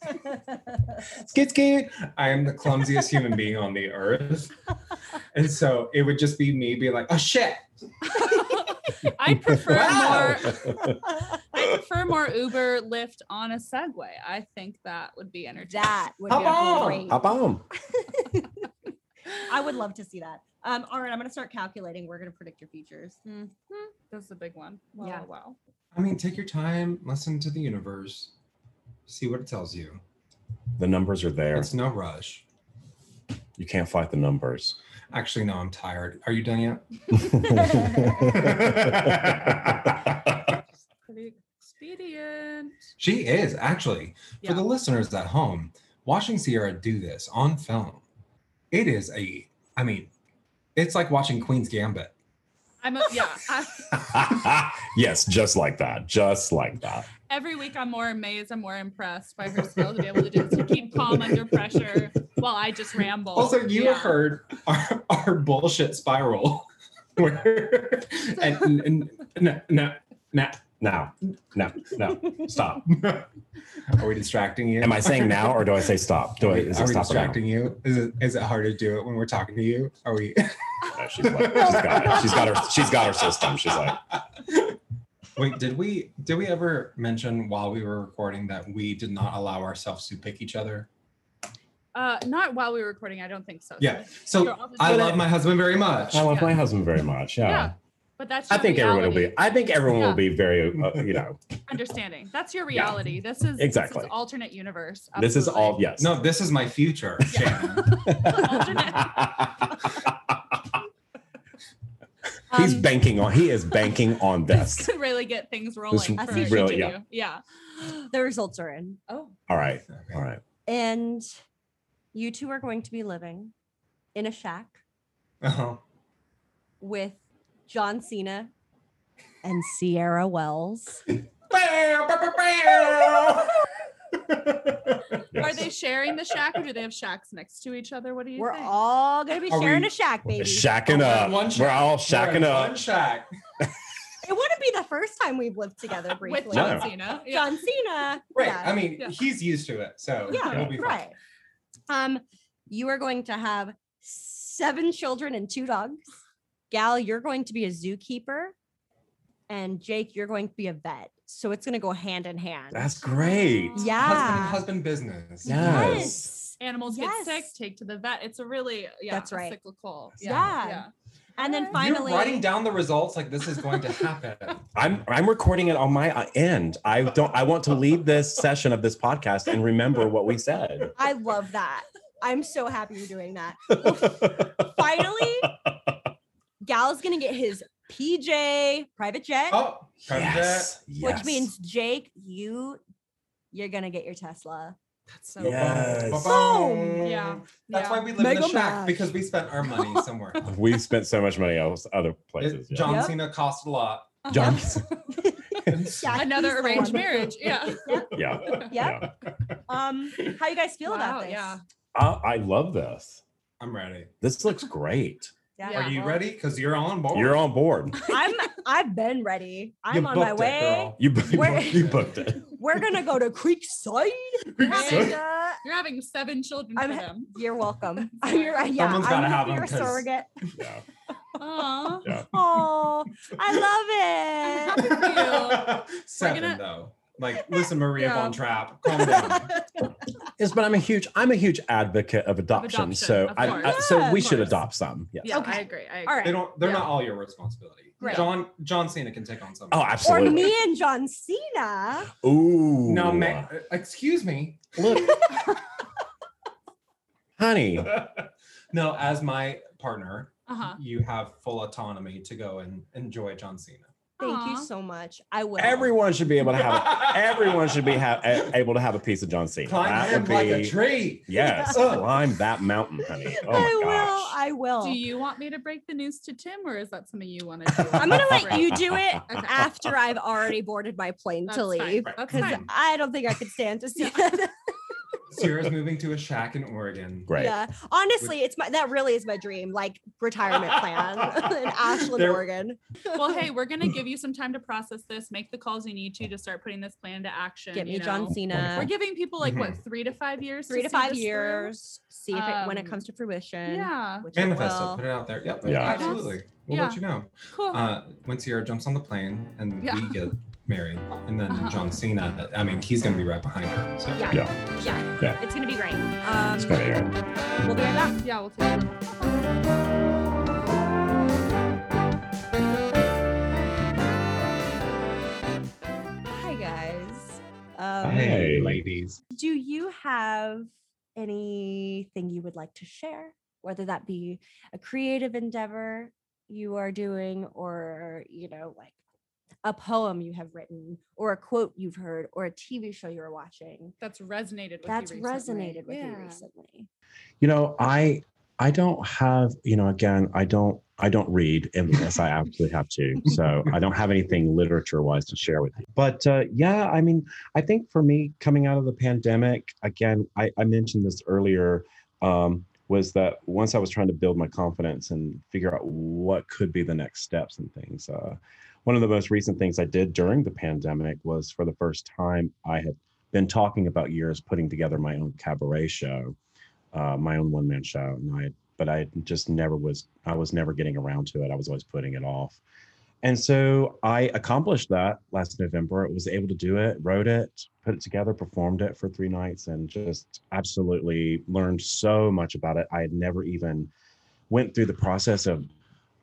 Skit. I am the clumsiest human being on the earth. And so it would just be me being like, oh shit. I prefer more Uber, Lyft on a Segway. I think that would be entertaining. That would be great. Hop on. I would love to see that. All right, I'm going to start calculating. We're going to predict your futures. Mm-hmm. That's the big one. Wow, yeah. Wow. I mean, take your time, listen to the universe, see what it tells you. The numbers are there. It's no rush. You can't fight the numbers. Actually, no, I'm tired. Are you done yet? Pretty expedient. She is, actually. Yeah. For the listeners at home, watching Sierra do this on film, it is it's like watching Queen's Gambit. Yes, just like that. Just like that. Every week I'm more amazed, I'm more impressed by her skill to be able to do this, to keep calm under pressure while I just ramble. Also, you heard our bullshit spiral. No, stop. Are we distracting you? Am I saying now or do I say stop? Is it is it hard to do it when we're talking to you? Are we? No, she's got her system. She's like, wait, did we ever mention while we were recording that we did not allow ourselves to pick each other? Not while we were recording. I don't think so. Yeah. So I love my husband very much. Yeah. Yeah. But that's I think everyone will be very, understanding. That's your reality. Yeah. This is alternate universe. Absolutely. This is all. Yes. No, this is my future. Yeah. He's banking on this. This could really get things rolling. Yeah. The results are in. Oh. All right. And you two are going to be living in a shack with John Cena and Sierra Wells. Are they sharing the shack or do they have shacks next to each other? What do you think? We're all going to be sharing a shack, baby. Shacking up. We're all shacking up. One shack. It wouldn't be the first time we've lived together briefly. With John Cena. Yeah. John Cena. Right. Yeah. I mean, he's used to it. So it'll be fine. You are going to have 7 children and 2 dogs. Gal, you're going to be a zookeeper, and Jake, you're going to be a vet. So it's going to go hand in hand. That's great. Yeah. Husband business. Yes. Animals get sick, take to the vet. It's a really, that's right. Cyclical. Yeah. And then finally, you're writing down the results like this is going to happen. I'm recording it on my end. I want to leave this session of this podcast and remember what we said. I love that. I'm so happy you're doing that. Finally, Gal's gonna get his PJ private jet. Oh, private jet. Which means Jake, you're gonna get your Tesla. That's so cool. Boom. Yeah. That's why we live in the shack, because we spent our money somewhere. We spent so much money else other places. John Cena cost a lot. John. Another arranged marriage. Yeah. How you guys feel about this? I love this. I'm ready. This looks great. Yeah. Are you ready? Because you're on board. You're on board. I've been ready. I'm on my way. You booked it. We're going to go to Creekside. You're having 7 children for them. You're welcome. Someone's got to have them. You're a surrogate. Yeah. Aww. Yeah. Oh, I love it. I'm you. 7 though. Like, listen, Maria Von Trapp, calm down. Yes, but I'm a huge advocate of adoption. So we should adopt some. Yes. Yeah, okay. I agree. All right. They're not all your responsibility. Right. John Cena can take on something. Oh, absolutely. Or me and John Cena. Ooh. No, man. Excuse me. Look. Honey. No, as my partner, you have full autonomy to go and enjoy John Cena. Thank you so much. I will. Everyone should be able to have. Everyone should be able to have a piece of John Cena. Climb him like a tree. Yes, climb that mountain, honey. Oh my gosh. I will. Do you want me to break the news to Tim, or is that something you want to do? I'm gonna let you do it after I've already boarded my plane to leave, because I don't think I could stand to see that. Sierra's moving to a shack in Oregon. Right. Yeah. Honestly, that really is my dream, like retirement plan in Ashland, Oregon. Well, hey, we're gonna give you some time to process this, make the calls you need to start putting this plan into action. Get me John Cena. We're giving people like what, 3 to 5 years? 3 to 5 years. See if it when it comes to fruition. Yeah. Manifest it. Put it out there. Yep. Yeah. Absolutely. We'll let you know. Cool. When Sierra jumps on the plane and we get married, and then John Cena, he's gonna be right behind her. So. Yeah. It's gonna be great. It's gonna be great. We'll be right back. Yeah, we'll take it. Hi guys. Hey ladies. Do you have anything you would like to share? Whether that be a creative endeavor you are doing, or like a poem you have written, or a quote you've heard, or a TV show you're watching that's resonated with you recently. I don't have, I don't read unless I absolutely have to. So I don't have anything literature wise to share with you. But I think for me, coming out of the pandemic, again, I mentioned this earlier, was that once I was trying to build my confidence and figure out what could be the next steps and things, one of the most recent things I did during the pandemic was, for the first time, I had been talking about years putting together my own cabaret show, my own one-man show. But I just I was never getting around to it. I was always putting it off. And so I accomplished that last November. I was able to do it, wrote it, put it together, performed it for 3 nights, and just absolutely learned so much about it. I had never even went through the process of,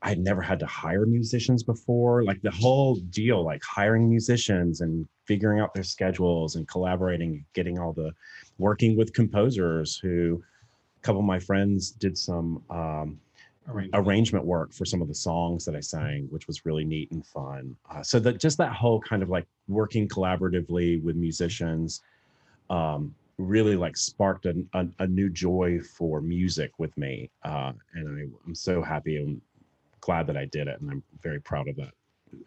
I'd never had to hire musicians before, like the whole deal, like hiring musicians and figuring out their schedules and collaborating, getting all the working with composers who, a couple of my friends did some arrangement work for some of the songs that I sang, which was really neat and fun. So that just that whole kind of like working collaboratively with musicians really like sparked a new joy for music with me. And I'm so happy and glad that I did it, and I'm very proud of that.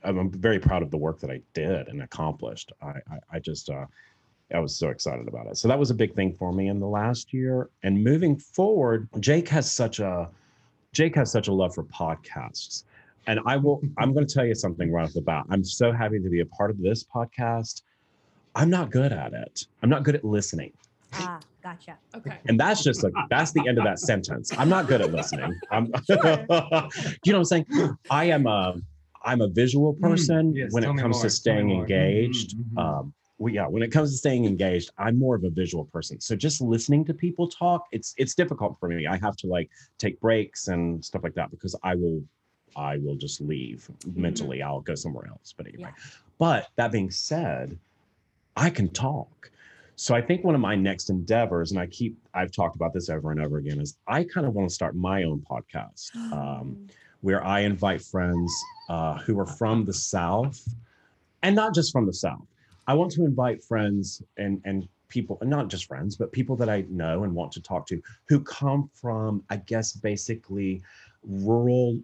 I'm very proud of the work that I did and accomplished. I was so excited about it. So that was a big thing for me in the last year. And moving forward, Jake has such a love for podcasts. And I'm going to tell you something right off the bat. I'm so happy to be a part of this podcast. I'm not good at it. I'm not good at listening. Ah, gotcha. Okay. And that's the end of that sentence. I'm not good at listening. Sure. You know what I'm saying? I'm a visual person when it comes to staying engaged. When it comes to staying engaged, I'm more of a visual person. So just listening to people talk, it's difficult for me. I have to like take breaks and stuff like that, because I will just leave mentally. I'll go somewhere else. But anyway, but that being said, I can talk. So I think one of my next endeavors, and I've talked about this over and over again, is I kind of want to start my own podcast where I invite friends who are from the South, and not just from the South. I want to invite friends and people, and not just friends, but people that I know and want to talk to who come from, I guess, basically rural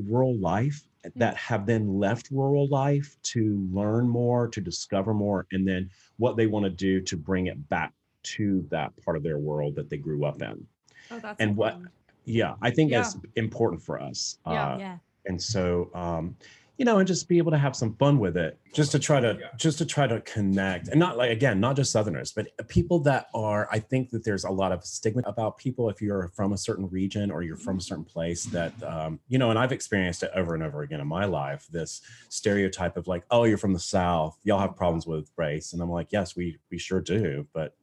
life, that have then left rural life to learn more, to discover more, and then what they want to do to bring it back to that part of their world that they grew up in. Oh, that's and what Yeah, I think that's important for us. And so, you know, and just be able to have some fun with it, just to try to connect, and not like, again, not just Southerners, but people that are, I think that there's a lot of stigma about people if you're from a certain region or you're from a certain place that, you know, and I've experienced it over and over again in my life, this stereotype of like, oh, you're from the South, y'all have problems with race. And I'm like, yes, we sure do, but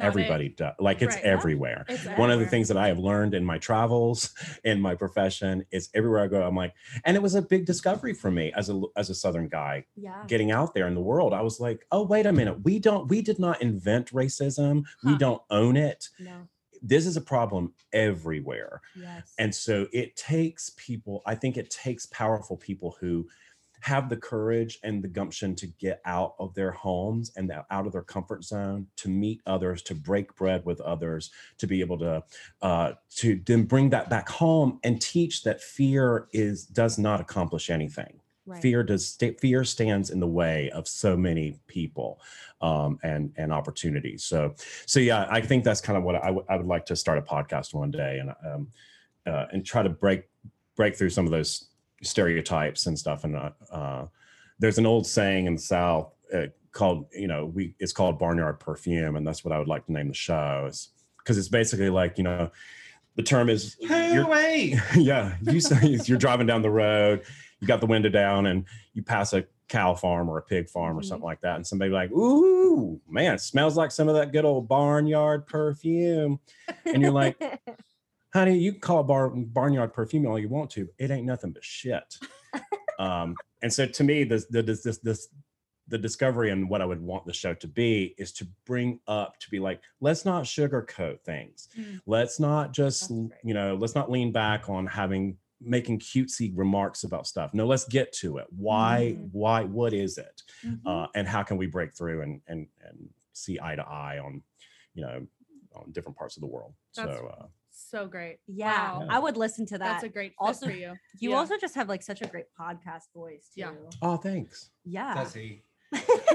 everybody does. Like it's everywhere. It's everywhere. One of the things that I have learned in my travels, in my profession, is everywhere I go, I'm like, and it was a big discovery for me as a Southern guy, getting out there in the world. I was like, oh, wait a minute. We did not invent racism. We don't own it. No. This is a problem everywhere. Yes. And so it takes people, I think it takes powerful people who have the courage and the gumption to get out of their homes and out of their comfort zone, to meet others, to break bread with others, to be able to then bring that back home and teach that fear does not accomplish anything. Right. Fear stands in the way of so many people and opportunities. So yeah, I think that's kind of what I would like to start a podcast one day and try to break through some of those stereotypes and stuff. And there's an old saying in the South called, you know, it's called barnyard perfume, and that's what I would like to name the show, is because it's basically like, you know, the term is, you're driving down the road, you got the window down, and you pass a cow farm or a pig farm or something like that, and somebody be like, ooh, man, it smells like some of that good old barnyard perfume, and you're like, honey, you can call a barnyard perfume all you want to, but it ain't nothing but shit. And so to me, the discovery, and what I would want the show to be, is to bring up, to be like, let's not sugarcoat things. Let's not just, you know, let's not lean back on making cutesy remarks about stuff. No, let's get to it. Why, what is it? And how can we break through and see eye to eye on, you know, on different parts of the world. So great. Yeah. Wow. I would listen to that. That's a great also for you. You also just have like such a great podcast voice too. Yeah. Oh, thanks. Yeah. Does he?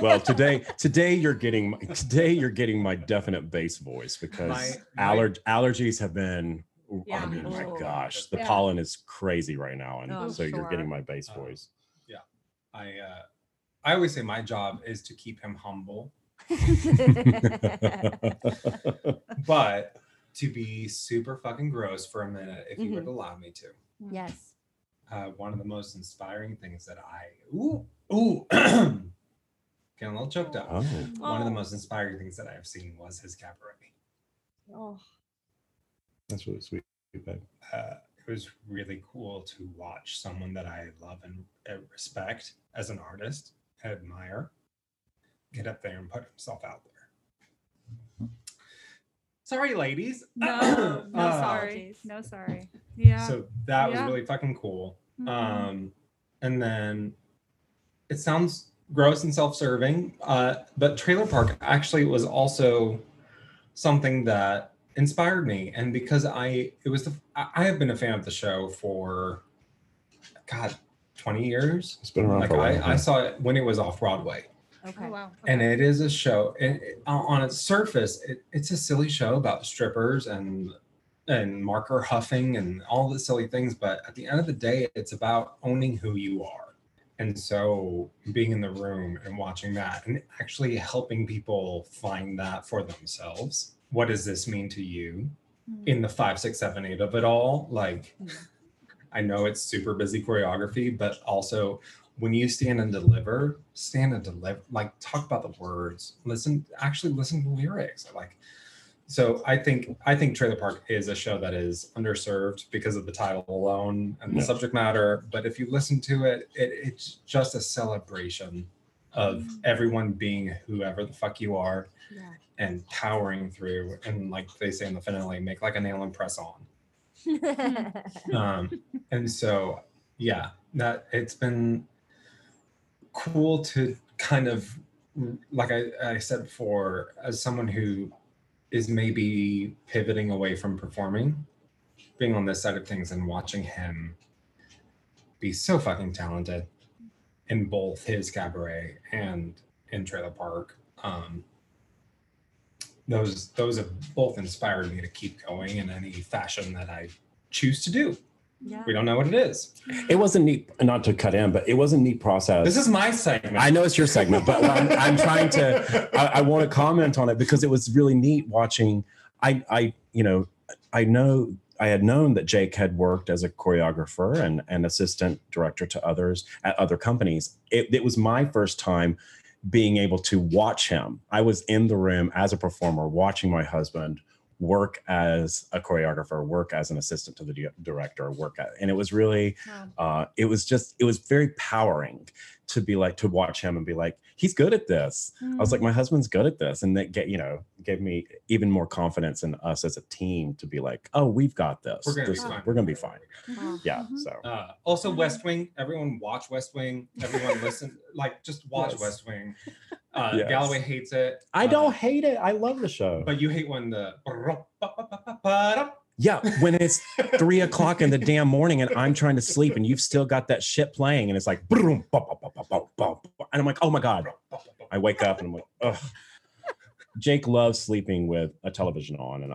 Well, today you're getting my definite bass voice, because allergies have been, I mean, my gosh, the pollen is crazy right now. And you're getting my bass voice. Yeah. I always say my job is to keep him humble, but to be super fucking gross for a minute, if you would allow me to. Yes. One of the most inspiring things that getting a little choked up. Oh. One of the most inspiring things that I have seen was his Cabaret. Oh. That's really sweet, babe. It was really cool to watch someone that I love and respect as an artist, and admire, get up there and put himself out there. Sorry, ladies. No, sorry. Yeah. So that was really fucking cool. And then it sounds gross and self-serving, but Trailer Park actually was also something that inspired me. And because I have been a fan of the show for, God, 20 years. It's been around for a while. I saw it when it was off Broadway. Okay. Oh, wow. Okay. And it is a show. It, on its surface, it's a silly show about strippers and marker huffing and all the silly things. But at the end of the day, it's about owning who you are. And so being in the room and watching that and actually helping people find that for themselves. What does this mean to you in the 5, 6, 7, 8 of it all? Like, I know it's super busy choreography, but also, when you stand and deliver, like, talk about the words, listen to lyrics. Like, so I think Trailer Park is a show that is underserved because of the title alone and the subject matter. But if you listen to it, it's just a celebration of everyone being whoever the fuck you are and powering through. And like they say in the finale, make like a nail and press on. And so, yeah, that it's been cool to kind of, like I said before, as someone who is maybe pivoting away from performing, being on this side of things and watching him be so fucking talented in both his Cabaret and in Trailer Park, those have both inspired me to keep going in any fashion that I choose to do. Yeah. We don't know what it is. It wasn't neat, not to cut in, but it wasn't a neat process. This is my segment. I know it's your segment, but I'm trying to, I want to comment on it because it was really neat watching. I had known that Jake had worked as a choreographer and assistant director to others at other companies. It was my first time being able to watch him. I was in the room as a performer watching my husband work as a choreographer, work as an assistant to the director, and it was really, it was very powering to be like, to watch him and be like, he's good at this. Mm. I was like, my husband's good at this. And that gave me even more confidence in us as a team to be like, oh, we've got this. We're going to be fine. Mm-hmm. Yeah. Mm-hmm. So also West Wing, everyone watch West Wing. Everyone listen, like just watch West Wing. Yes. Galloway hates it. I don't hate it. I love the show. But you hate when the... Yeah, when it's 3:00 in the damn morning and I'm trying to sleep and you've still got that shit playing and it's like... And I'm like, oh my God. I wake up and I'm like, ugh. Jake loves sleeping with a television on. And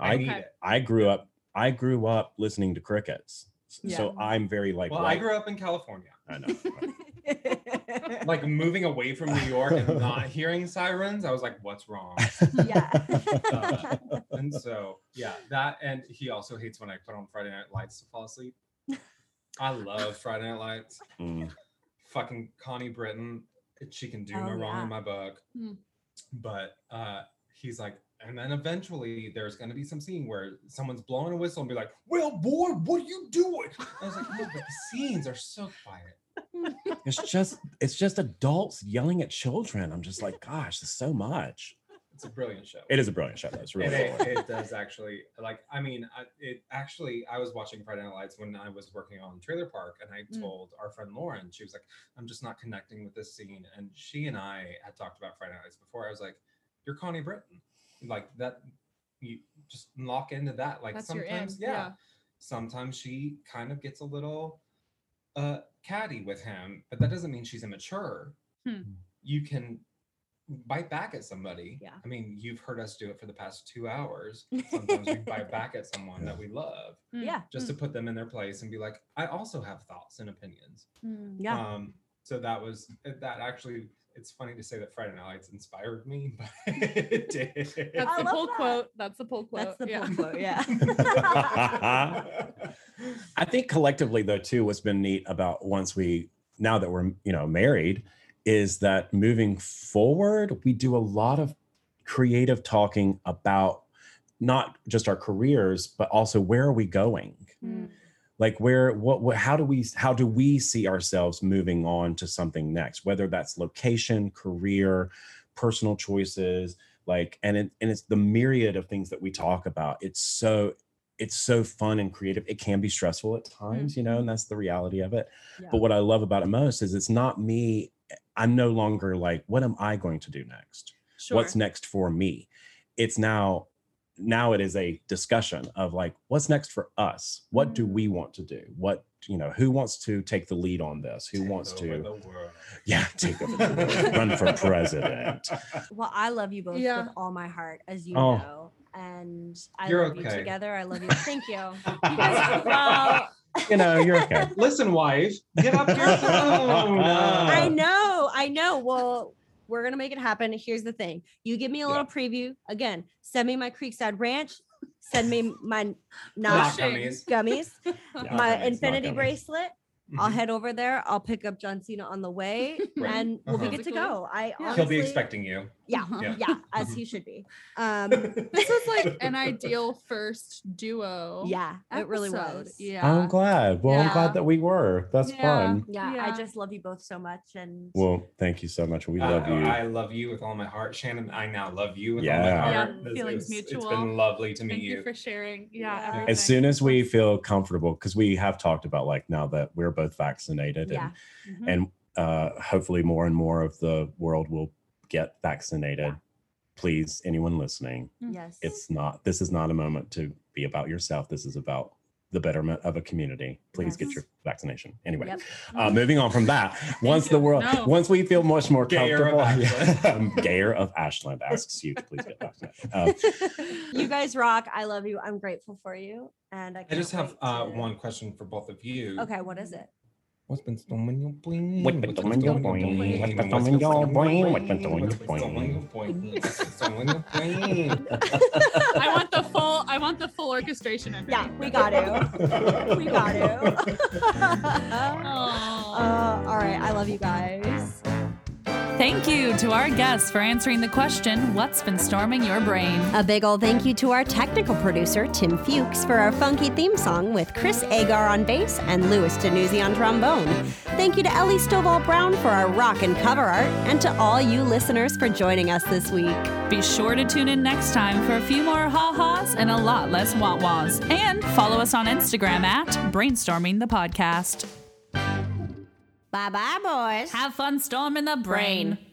I grew up listening to crickets. Yeah. So I'm very like... Well, I grew up in California. I know. Like moving away from New York and not hearing sirens, I was like, what's wrong? Yeah. And so, yeah, that, and he also hates when I put on Friday Night Lights to fall asleep. I love Friday Night Lights. Mm. Fucking Connie Britton, she can do no wrong in my book. Mm. But he's like, and then eventually there's going to be some scene where someone's blowing a whistle and be like, well, boy, what are you doing? And I was like, no, but the scenes are so quiet. It's just adults yelling at children. I'm just like, gosh, there's so much. It's a brilliant show. It is a brilliant show. It's really cool. It does actually. Like, I mean, I was watching Friday Night Lights when I was working on Trailer Park, and I told our friend Lauren, she was like, I'm just not connecting with this scene. And she and I had talked about Friday Night Lights before. I was like, you're Connie Britton, like that. You just lock into that. Like that's sometimes, sometimes she kind of gets a little catty with him, but that doesn't mean she's immature. You can bite back at somebody. I mean, you've heard us do it for the past 2 hours. Sometimes we bite back at someone that we love, just to put them in their place and be like, I also have thoughts and opinions. So that actually, it's funny to say that Friday Night Lights inspired me, but it did. That's the pull quote. That's the pull quote, yeah. I think collectively, though, too, what's been neat about now that we're, married, is that moving forward, we do a lot of creative talking about not just our careers, but also where are we going? Mm. Like how do we see ourselves moving on to something next, whether that's location, career, personal choices, like, and it's the myriad of things that we talk about. It's so fun and creative. It can be stressful at times, and that's the reality of it. Yeah. But what I love about it most is it's not me. I'm no longer like, what am I going to do next? Sure. What's next for me? It's now it is a discussion of like, what's next for us? What do we want to do? What, who wants to take the lead on this? Who wants to take over the world, run for president? Well, I love you both with all my heart, as you know, and I love you together. I love you. Thank you. You guys, well, you're okay. Listen, wife, get up your phone. I know. Well, we're going to make it happen. Here's the thing. You give me a little preview. Again, send me my Creekside Ranch. Send me my Nosh gummies. My Infinity bracelet. Mm-hmm. I'll head over there. I'll pick up John Cena on the way and we'll be good to go. He'll be expecting you. Yeah, as he should be. This was like an ideal first duo. Yeah, episode. It really was. Yeah. I'm glad. Well, I'm glad that we were. That's fun. Yeah, I just love you both so much. And well, thank you so much. We love you. I love you with all my heart, Shannon. I now love you with all my heart. Yeah, feelings mutual. It's been lovely to meet you. Thank you for sharing. Yeah. As soon as we feel comfortable, because we have talked about like now that we're both vaccinated and hopefully more and more of the world will get vaccinated. Yeah. Please, anyone listening, yes, this is not a moment to be about yourself. This is about the betterment of a community. Please get your vaccination. Anyway, moving on from that, once we feel much more comfortable, Gayer of Ashland asks you to please get vaccinated. You guys rock. I love you. I'm grateful for you. And I just have one question for both of you. Okay, what is it? What's been storming your brain? What's been storming your brain? What's been storming your brain? What's been storming your brain? What's been storming your brain? I want the full orchestration. Yeah, we got it. All right, I love you guys. Thank you to our guests for answering the question, what's been storming your brain? A big ol' thank you to our technical producer, Tim Fuchs, for our funky theme song with Chris Agar on bass and Louis Danuzzi on trombone. Thank you to Ellie Stovall-Brown for our rock and cover art, and to all you listeners for joining us this week. Be sure to tune in next time for a few more ha-has and a lot less wah-wahs. And follow us on Instagram at Brainstorming the Podcast. Bye-bye, boys. Have fun storming the brain.